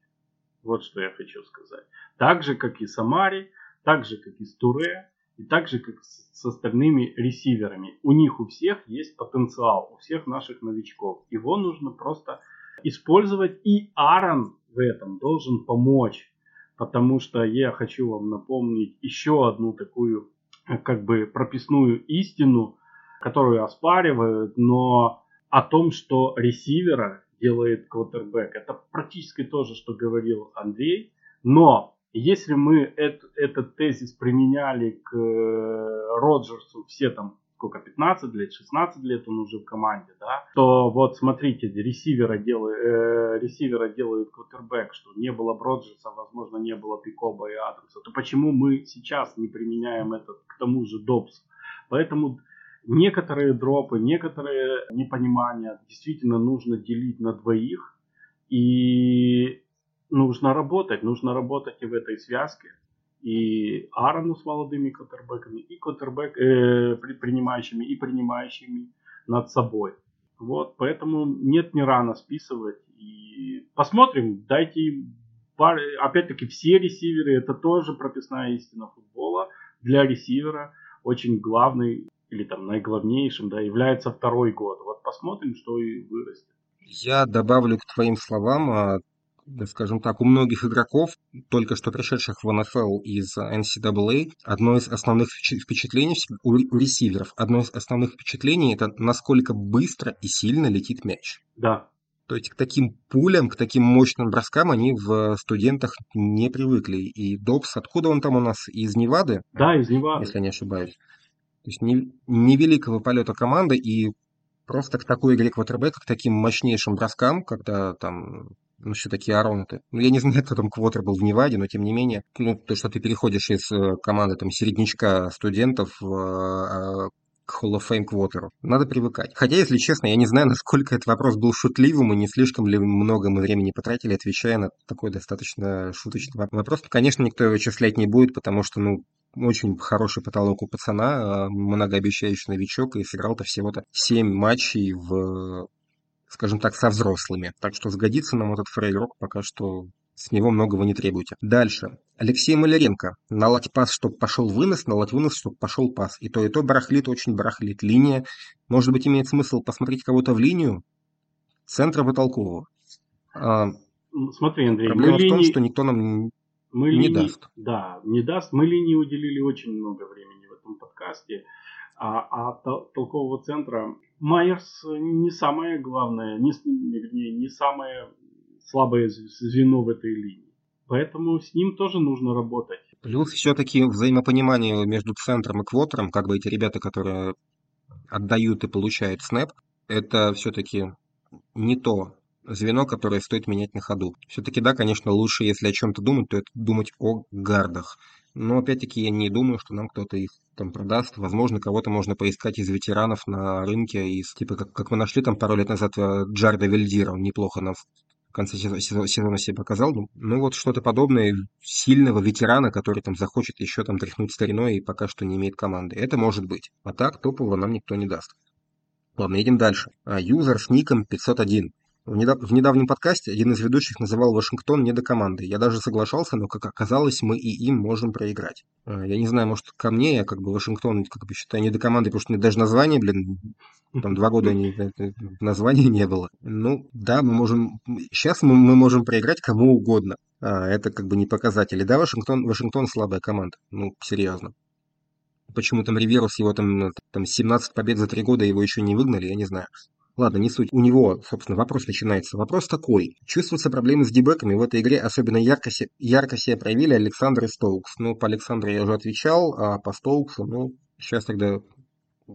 Вот что я хочу сказать. Так же, как и с Амари, так же, как и с Туре. И так же, как с остальными ресиверами. У них у всех есть потенциал, у всех наших новичков. Его нужно просто использовать. И Аарон в этом должен помочь. Потому что я хочу вам напомнить еще одну такую, как бы, прописную истину, которую оспаривают, но о том, что ресивера делает квотербек. Это практически то же, что говорил Андрей. Но... Если мы этот тезис применяли к Роджерсу, все там, 15 лет, 16 лет он уже в команде, да, то вот смотрите, ресивера делают квотербэк, что не было бы Роджерса, возможно, не было Пикоба и Адамса, то почему мы сейчас не применяем этот к тому же Добсу? Поэтому некоторые дропы, некоторые непонимания действительно нужно делить на двоих и... Нужно работать и в этой связке. и Аарону с молодыми квотербэками, и принимающими, и принимающими над собой. Вот, поэтому нет, не рано списывать. И посмотрим, дайте пар... Опять-таки, все ресиверы, это тоже прописная истина футбола. Для ресивера очень главный, или там наиглавнейшим, да, является второй год. Вот посмотрим, что и вырастет. Я добавлю к твоим словам, скажем так, у многих игроков, только что пришедших в НФЛ из NCAA, одно из основных впечатлений у ресиверов, одно из основных впечатлений — это насколько быстро и сильно летит мяч. Да. То есть к таким пулям, к таким мощным броскам они в студентах не привыкли. И Добс, откуда он там у нас? Из Невады? Да, из Невады. Если я не ошибаюсь. То есть невеликого полета команды, и просто к такой игре квотербека, к таким мощнейшим броскам, когда там... Ну, все-таки Аарон-то. Ну, я не знаю, кто там квотер был в Неваде, но тем не менее. Ну, то, что ты переходишь из команды там середнячка студентов к Hall of Fame квотеру. Надо привыкать. Хотя, если честно, я не знаю, насколько этот вопрос был шутливым, и не слишком ли много мы времени потратили, отвечая на такой достаточно шуточный вопрос. Ну, конечно, никто его вычислять не будет, потому что, ну, очень хороший потолок у пацана, многообещающий новичок, и сыграл-то всего-то 7 матчей в... скажем так, со взрослыми. Так что сгодится нам этот фрей-игрок, пока что с него многого не требуете. Дальше. Алексей Маляренко. Наладь пас, чтобы пошел вынос, наладь вынос, чтобы пошел пас. И то барахлит, очень барахлит линия. Может быть, имеет смысл посмотреть кого-то в линию? Центра Баталкова. Смотри, Андрей, проблема в том, что никто нам не даст. Да, не даст. Мы линии уделили очень много времени в этом подкасте. А толкового центра Майерс не самое главное, не самое слабое звено в этой линии. Поэтому с ним тоже нужно работать. Плюс все-таки взаимопонимание между центром и квотером, как бы эти ребята, которые отдают и получают снэп, это все-таки не то звено, которое стоит менять на ходу. Все-таки, да, конечно, лучше, если о чем-то думать, то это думать о гардах. Но, опять-таки, я не думаю, что нам кто-то их там продаст. Возможно, кого-то можно поискать из ветеранов на рынке. Из, типа, как мы нашли там пару лет назад Джарда Вильдира. Он неплохо нам в конце сезона себе показал. Ну, вот что-то подобное. Сильного ветерана, который там захочет еще там тряхнуть стариной и пока что не имеет команды. Это может быть. А так топового нам никто не даст. Ладно, едем дальше. Юзер с ником 501. В недавнем подкасте один из ведущих называл Вашингтон недокомандой. Я даже соглашался, но, как оказалось, мы и им можем проиграть. Я не знаю, может, ко мне, я как бы Вашингтон, как бы считаю, недокомандой, потому что даже название, блин, там 2 года названия не было. Ну, да, мы можем... Сейчас мы можем проиграть кому угодно. Это как бы не показатели. Да, Вашингтон слабая команда. Ну, серьезно. Почему там Риверос, его там 17 побед за 3 года, его еще не выгнали, я не знаю. Ладно, не суть. У него, собственно, вопрос начинается. Вопрос такой. Чувствуются проблемы с дебэками в этой игре, особенно ярко себя проявили Александр и Стоукс. Ну, по Александру я уже отвечал, а по Стоуксу, ну, сейчас тогда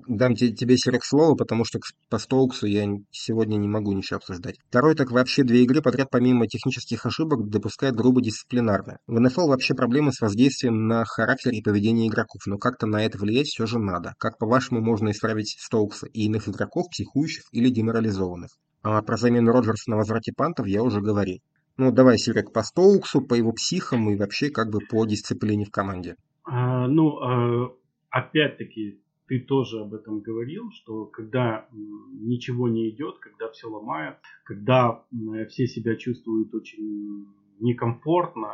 дам тебе, Серег, слово, потому что по Стоуксу я сегодня не могу ничего обсуждать. Второй, так вообще 2 игры подряд, помимо технических ошибок, допускает грубо дисциплинарное. В НФЛ вообще проблемы с воздействием на характер и поведение игроков, но как-то на это влиять все же надо. Как, по-вашему, можно исправить Стоукса и иных игроков, психующих или деморализованных? А про замену Роджерса на возврате пантов я уже говорил. Ну, давай, Серег, по Стоуксу, по его психам и вообще как бы по дисциплине в команде. Опять-таки, ты тоже об этом говорил, что когда ничего не идет, когда все ломает, когда все себя чувствуют очень некомфортно,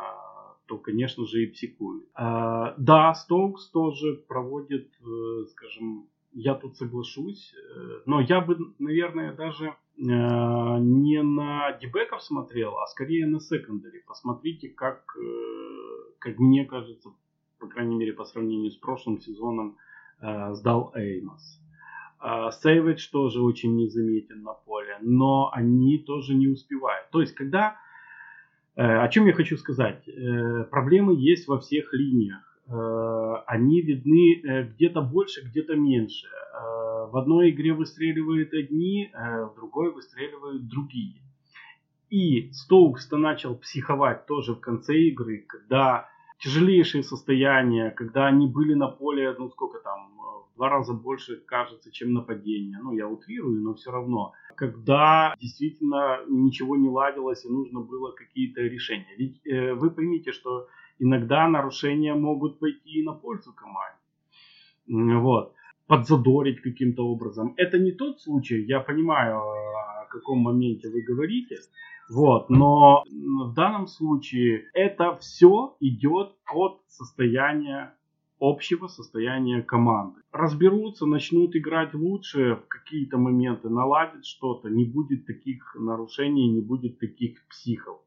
то, конечно же, и психуют. Да, Стоукс тоже проводит, скажем, я тут соглашусь, но я бы, наверное, даже не на дебэков смотрел, а скорее на секондари. Посмотрите, как мне кажется, по крайней мере, по сравнению с прошлым сезоном, сдал Эймос. Сейвидж тоже очень незаметен на поле, но они тоже не успевают. То есть, когда... О чем я хочу сказать? Проблемы есть во всех линиях. Они видны где-то больше, где-то меньше. В одной игре выстреливают одни, в другой выстреливают другие. И Стоукс-то начал психовать тоже в конце игры, когда... Тяжелейшие состояния, когда они были на поле, ну сколько там, в 2 раза больше, кажется, чем нападение. Ну, я утрирую, но все равно. Когда действительно ничего не ладилось и нужно было какие-то решения. Ведь вы поймите, что иногда нарушения могут пойти и на пользу команде. Вот. Подзадорить каким-то образом. Это не тот случай, я понимаю, о каком моменте вы говорите. Вот. Но в данном случае это все идет от состояния, общего состояния команды. Разберутся, начнут играть лучше, в какие-то моменты наладят что-то, не будет таких нарушений, не будет таких психов.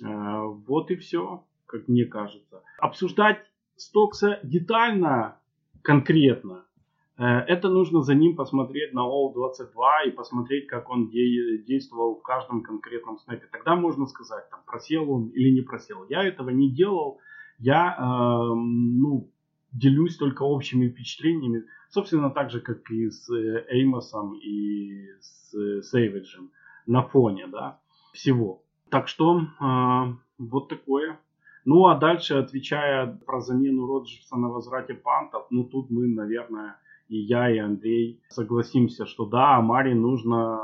Вот и все, как мне кажется. Обсуждать Стокса детально, конкретно, это нужно за ним посмотреть на All-22 и посмотреть, как он действовал в каждом конкретном снэпе. Тогда можно сказать, там, просел он или не просел. Я этого не делал, я делюсь только общими впечатлениями, собственно, так же, как и с Эймосом и с Сейвиджем на фоне, да, всего. Так что вот такое. Ну, а дальше, отвечая про замену Роджерса на возврате пантов, ну, тут мы, наверное, и я, и Андрей согласимся, что да, Амари нужно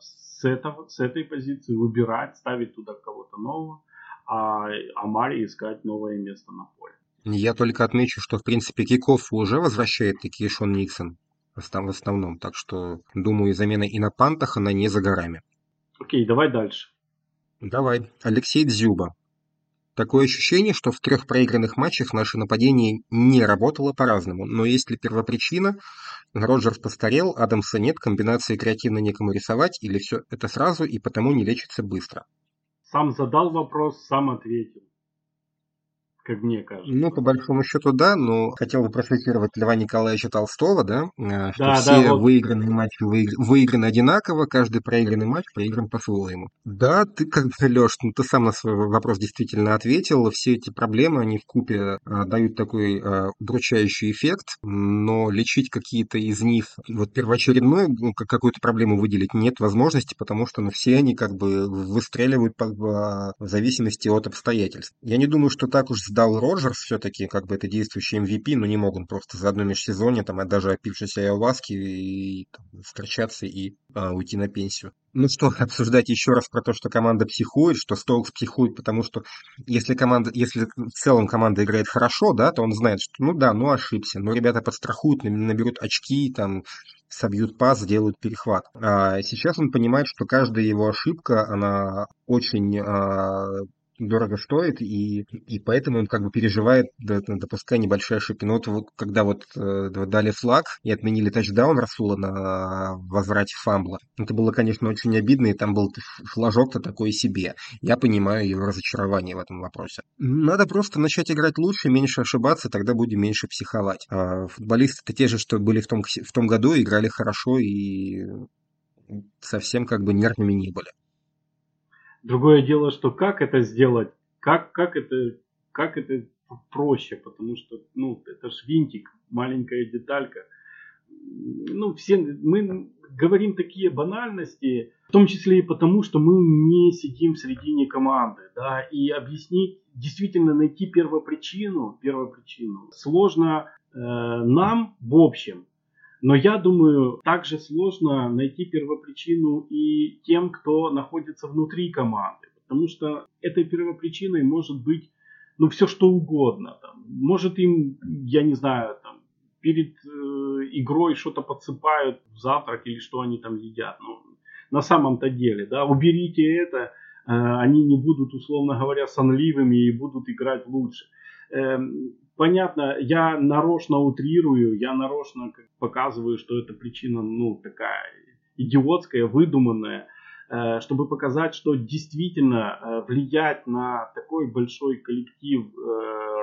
с этой позиции выбирать, ставить туда кого-то нового, а Амари искать новое место на поле. Я только отмечу, что, в принципе, киков уже возвращает-таки Шон Никсон в основном. Так что, думаю, замена и на пантах, она не за горами. Окей, давай дальше. Давай. Алексей Дзюба. Такое ощущение, что в 3 проигранных матчах наше нападение не работало по-разному. Но есть ли первопричина? Роджерс постарел, Адамса нет, комбинации креативно некому рисовать, или все это сразу и потому не лечится быстро? Сам задал вопрос, сам ответил. Как мне кажется. Ну, по большому счету, да, но хотел бы процитировать Льва Николаевича Толстого, да, что да, все вот... выигранные матчи выиграны одинаково, каждый проигранный матч проигран по-своему. Да, ты, как бы, Леш, ну, ты сам на свой вопрос действительно ответил, все эти проблемы, они вкупе дают такой удручающий эффект, но лечить какие-то из них, вот первоочередную, ну, какую-то проблему выделить нет возможности, потому что, ну, все они как бы выстреливают в зависимости от обстоятельств. Я не думаю, что так уж дал Роджерс все-таки, как бы это действующий MVP, но не мог он просто за одно межсезонье, там, даже опившись айоваски, и там, встречаться и уйти на пенсию. Ну что, обсуждать еще раз про то, что команда психует, что Стоукс психует, потому что если в целом команда играет хорошо, да, то он знает, что ну да, ну ошибся, но ребята подстрахуют, наберут очки, там, собьют пас, сделают перехват. А сейчас он понимает, что каждая его ошибка, она очень... дорого стоит, и поэтому он как бы переживает, допуская небольшие ошибки. Но вот когда дали флаг и отменили тачдаун Расула на возврате фамбла, это было, конечно, очень обидно, и там был флажок-то такой себе. Я понимаю его разочарование в этом вопросе. Надо просто начать играть лучше, меньше ошибаться, тогда будем меньше психовать. А футболисты-то те же, что были в том году, играли хорошо и совсем как бы нервными не были. Другое дело, что как это сделать, как это проще, потому что, ну, это ж винтик, маленькая деталька. Ну, все мы говорим такие банальности, в том числе и потому, что мы не сидим в середине команды, да, и объяснить, действительно найти первопричину сложно нам в общем. Но я думаю, также сложно найти первопричину и тем, кто находится внутри команды. Потому что этой первопричиной может быть, ну, все что угодно. Там. Может им, я не знаю, там, перед игрой что-то подсыпают в завтрак или что они там едят. Ну, на самом-то деле, да, уберите это, они не будут, условно говоря, сонливыми и будут играть лучше. Понятно, я нарочно утрирую, я нарочно показываю, что эта причина, ну, такая идиотская, выдуманная, чтобы показать, что действительно влиять на такой большой коллектив,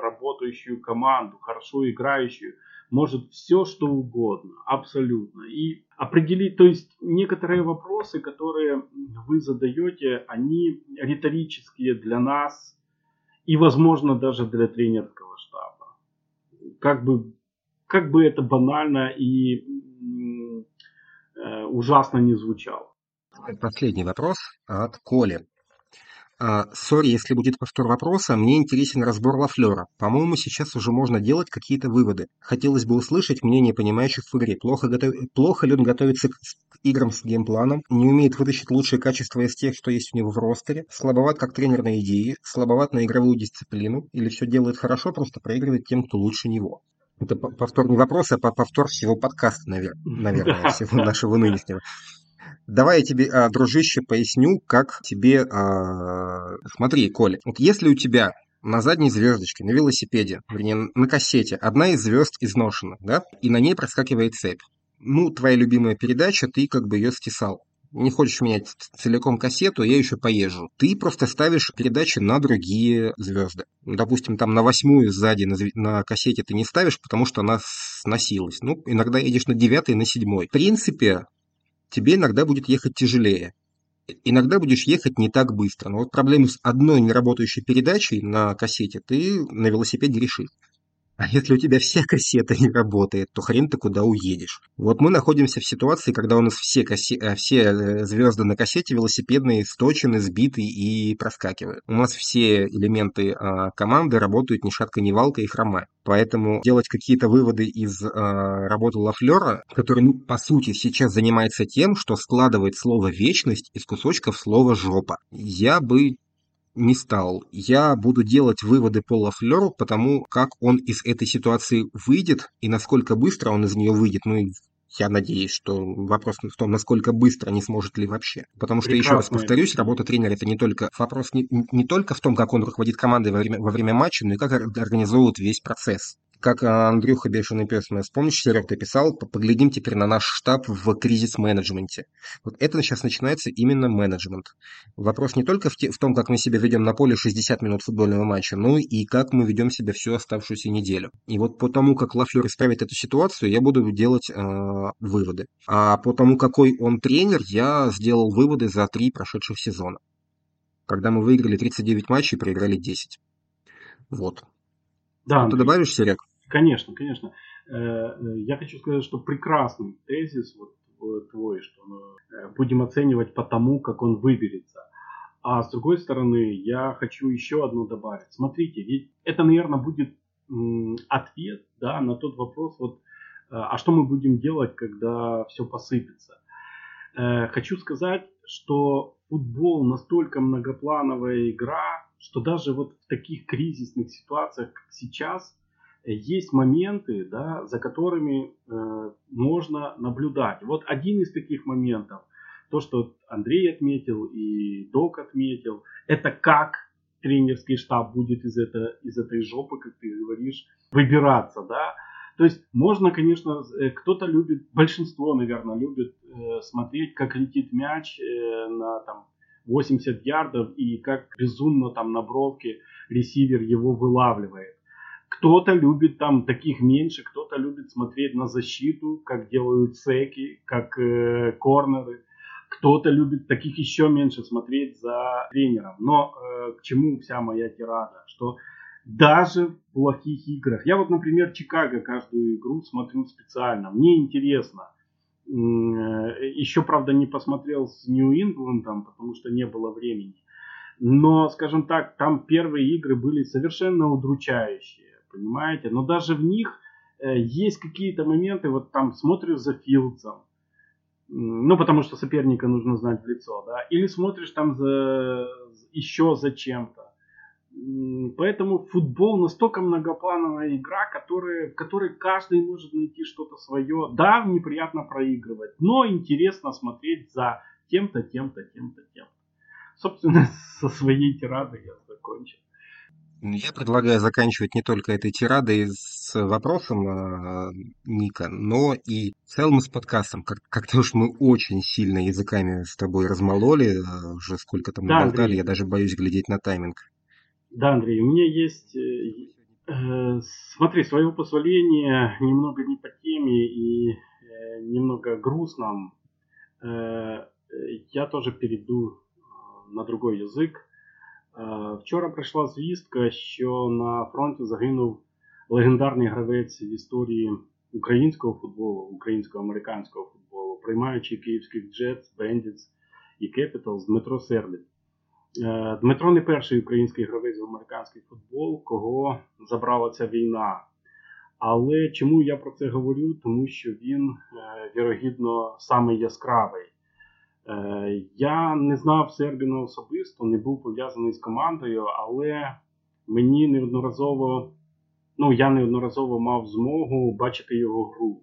работающую команду, хорошо играющую, может все, что угодно, абсолютно. И определить, то есть некоторые вопросы, которые вы задаете, они риторические для нас и, возможно, даже для тренерского штаба. Как бы это банально и ужасно не звучало. Последний вопрос от Коли. Сори, если будет повтор вопроса, мне интересен разбор Лафлёра. По-моему, сейчас уже можно делать какие-то выводы. Хотелось бы услышать мнение понимающих в игре. Плохо ли он готовится к играм с геймпланом? Не умеет вытащить лучшие качества из тех, что есть у него в ростере? Слабоват как тренер на идеи? Слабоват на игровую дисциплину? Или все делает хорошо, просто проигрывает тем, кто лучше него? Это повтор не вопроса, а повтор всего подкаста, наверное, всего нашего нынешнего. Давай я тебе, дружище, поясню, как тебе... Смотри, Коля, вот если у тебя на задней звездочке, на велосипеде, вернее, на кассете, одна из звезд изношена, да, и на ней проскакивает цепь. Ну, твоя любимая передача, ты как бы ее стесал. Не хочешь менять целиком кассету, я еще поезжу. Ты просто ставишь передачи на другие звезды. Допустим, там на 8-ю сзади на кассете ты не ставишь, потому что она сносилась. Ну, иногда едешь на 9-й, на 7-й. В принципе... тебе иногда будет ехать тяжелее. Иногда будешь ехать не так быстро. Но вот проблему с одной неработающей передачей на кассете ты на велосипеде решишь. А если у тебя вся кассета не работает, то хрен ты куда уедешь. Вот мы находимся в ситуации, когда у нас все звезды на кассете велосипедные сточены, сбиты и проскакивают. У нас все элементы команды работают ни шатка, ни валка и хромают. Поэтому делать какие-то выводы из работы Лафлёра, который, ну, по сути, сейчас занимается тем, что складывает слово «вечность» из кусочков слова «жопа». Я бы... не стал. Я буду делать выводы по Лафлёру, потому как он из этой ситуации выйдет и насколько быстро он из нее выйдет. Ну, я надеюсь, что вопрос в том, насколько быстро, не сможет ли вообще. Потому что, еще раз повторюсь, работа тренера — это не только вопрос не только в том, как он руководит командой во время матча, но и как организовывает весь процесс. Как Андрюха Бешеный Пес, помнишь, Серег, ты писал, поглядим теперь на наш штаб в кризис-менеджменте. Вот это сейчас начинается именно менеджмент. Вопрос не только в том, как мы себя ведем на поле 60 минут футбольного матча, но и как мы ведем себя всю оставшуюся неделю. И вот по тому, как Лафлёр исправит эту ситуацию, я буду делать выводы. А по тому, какой он тренер, я сделал выводы за 3 прошедших сезона. Когда мы выиграли 39 матчей, проиграли 10. Вот. Да, ты добавишь, Серег? Конечно, конечно. Я хочу сказать, что прекрасный тезис вот твой, что будем оценивать по тому, как он выберется. А с другой стороны, я хочу еще одно добавить. Смотрите, ведь это, наверное, будет ответ, да, на тот вопрос, вот, а что мы будем делать, когда все посыпется. Хочу сказать, что футбол настолько многоплановая игра, что даже вот в таких кризисных ситуациях, как сейчас, есть моменты, да, за которыми можно наблюдать. Вот один из таких моментов, то, что Андрей отметил и Док отметил, это как тренерский штаб будет из этой жопы, как ты говоришь, выбираться. Да? То есть можно, конечно, кто-то любит, большинство, наверное, любит смотреть, как летит мяч на там, 80 ярдов и как безумно там на бровке ресивер его вылавливает. Кто-то любит там таких меньше, кто-то любит смотреть на защиту, как делают секи, как корнеры. Кто-то любит таких еще меньше смотреть за тренером. Но к чему вся моя тирада? Что даже в плохих играх. Я вот, например, Чикаго каждую игру смотрю специально. Мне интересно. Еще, правда, не посмотрел с Нью-Инглендом, потому что не было времени. Но, скажем так, там первые игры были совершенно удручающие. Понимаете, но даже в них есть какие-то моменты, вот там смотришь за Филдсом, ну потому что соперника нужно знать в лицо, да, или смотришь там еще за чем-то. Поэтому футбол настолько многоплановая игра, в которой каждый может найти что-то свое. Да, неприятно проигрывать, но интересно смотреть за тем-то, тем-то, тем-то, тем-то. Собственно, со своей тирадой я закончил. Я предлагаю заканчивать не только этой тирадой с вопросом Ника, но и в целом с подкастом. Как-то уж мы очень сильно языками с тобой размололи, уже сколько там наболтали, я даже боюсь глядеть на тайминг. Да, Андрей, у меня есть, смотри, своего позволения, немного не по теме и немного грустном. Я тоже перейду на другой язык. Вчора прийшла звістка, що на фронті загинув легендарний гравець в історії українського футболу, українсько-американського футболу, приймаючи київських Джетс, Бендітс і Кепіталс Дмитро Сердик. Дмитро не перший український гравець в американський футбол, кого забрала ця війна. Але чому я про це говорю? Тому що він, вірогідно, самий яскравий. Я не знав Сербіна особисто, не був пов'язаний з командою, але мені неодноразово, я мав змогу бачити його гру,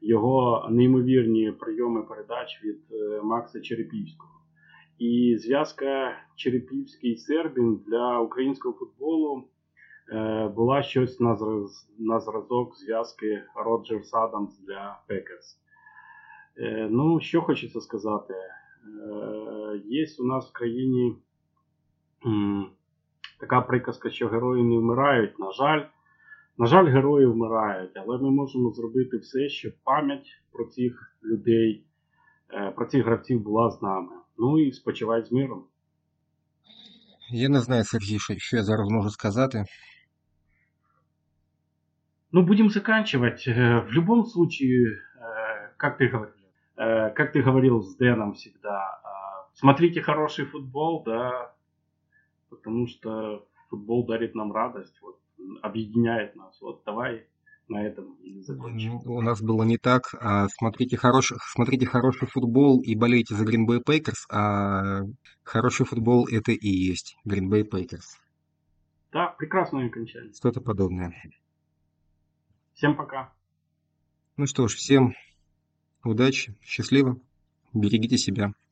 його неймовірні прийоми передач від Макса Черепівського. І зв'язка Черепівський-Сербін для українського футболу була щось на зразок зв'язки Роджерс-Адамс для Пекерс. Ну, що хочеться сказати. Є у нас в країні така приказка, що герої не вмирають. На жаль, герої вмирають, але ми можемо зробити все, щоб пам'ять про цих людей, про цих гравців була з нами. Ну і спочивай з миром. Я не знаю, Сергій, що я зараз можу сказати. Ну, будемо закінчувати. В будь-якому випадку, как ты говорил с Дэном всегда, смотрите хороший футбол, да, потому что футбол дарит нам радость, вот, объединяет нас. Вот давай на этом и закончим. У нас было не так. Смотрите хороший футбол и болейте за Green Bay Packers, а хороший футбол — это и есть Green Bay Packers. Да, прекрасное окончание. Что-то подобное. Всем пока. Ну что ж, всем удачи, счастливо, берегите себя.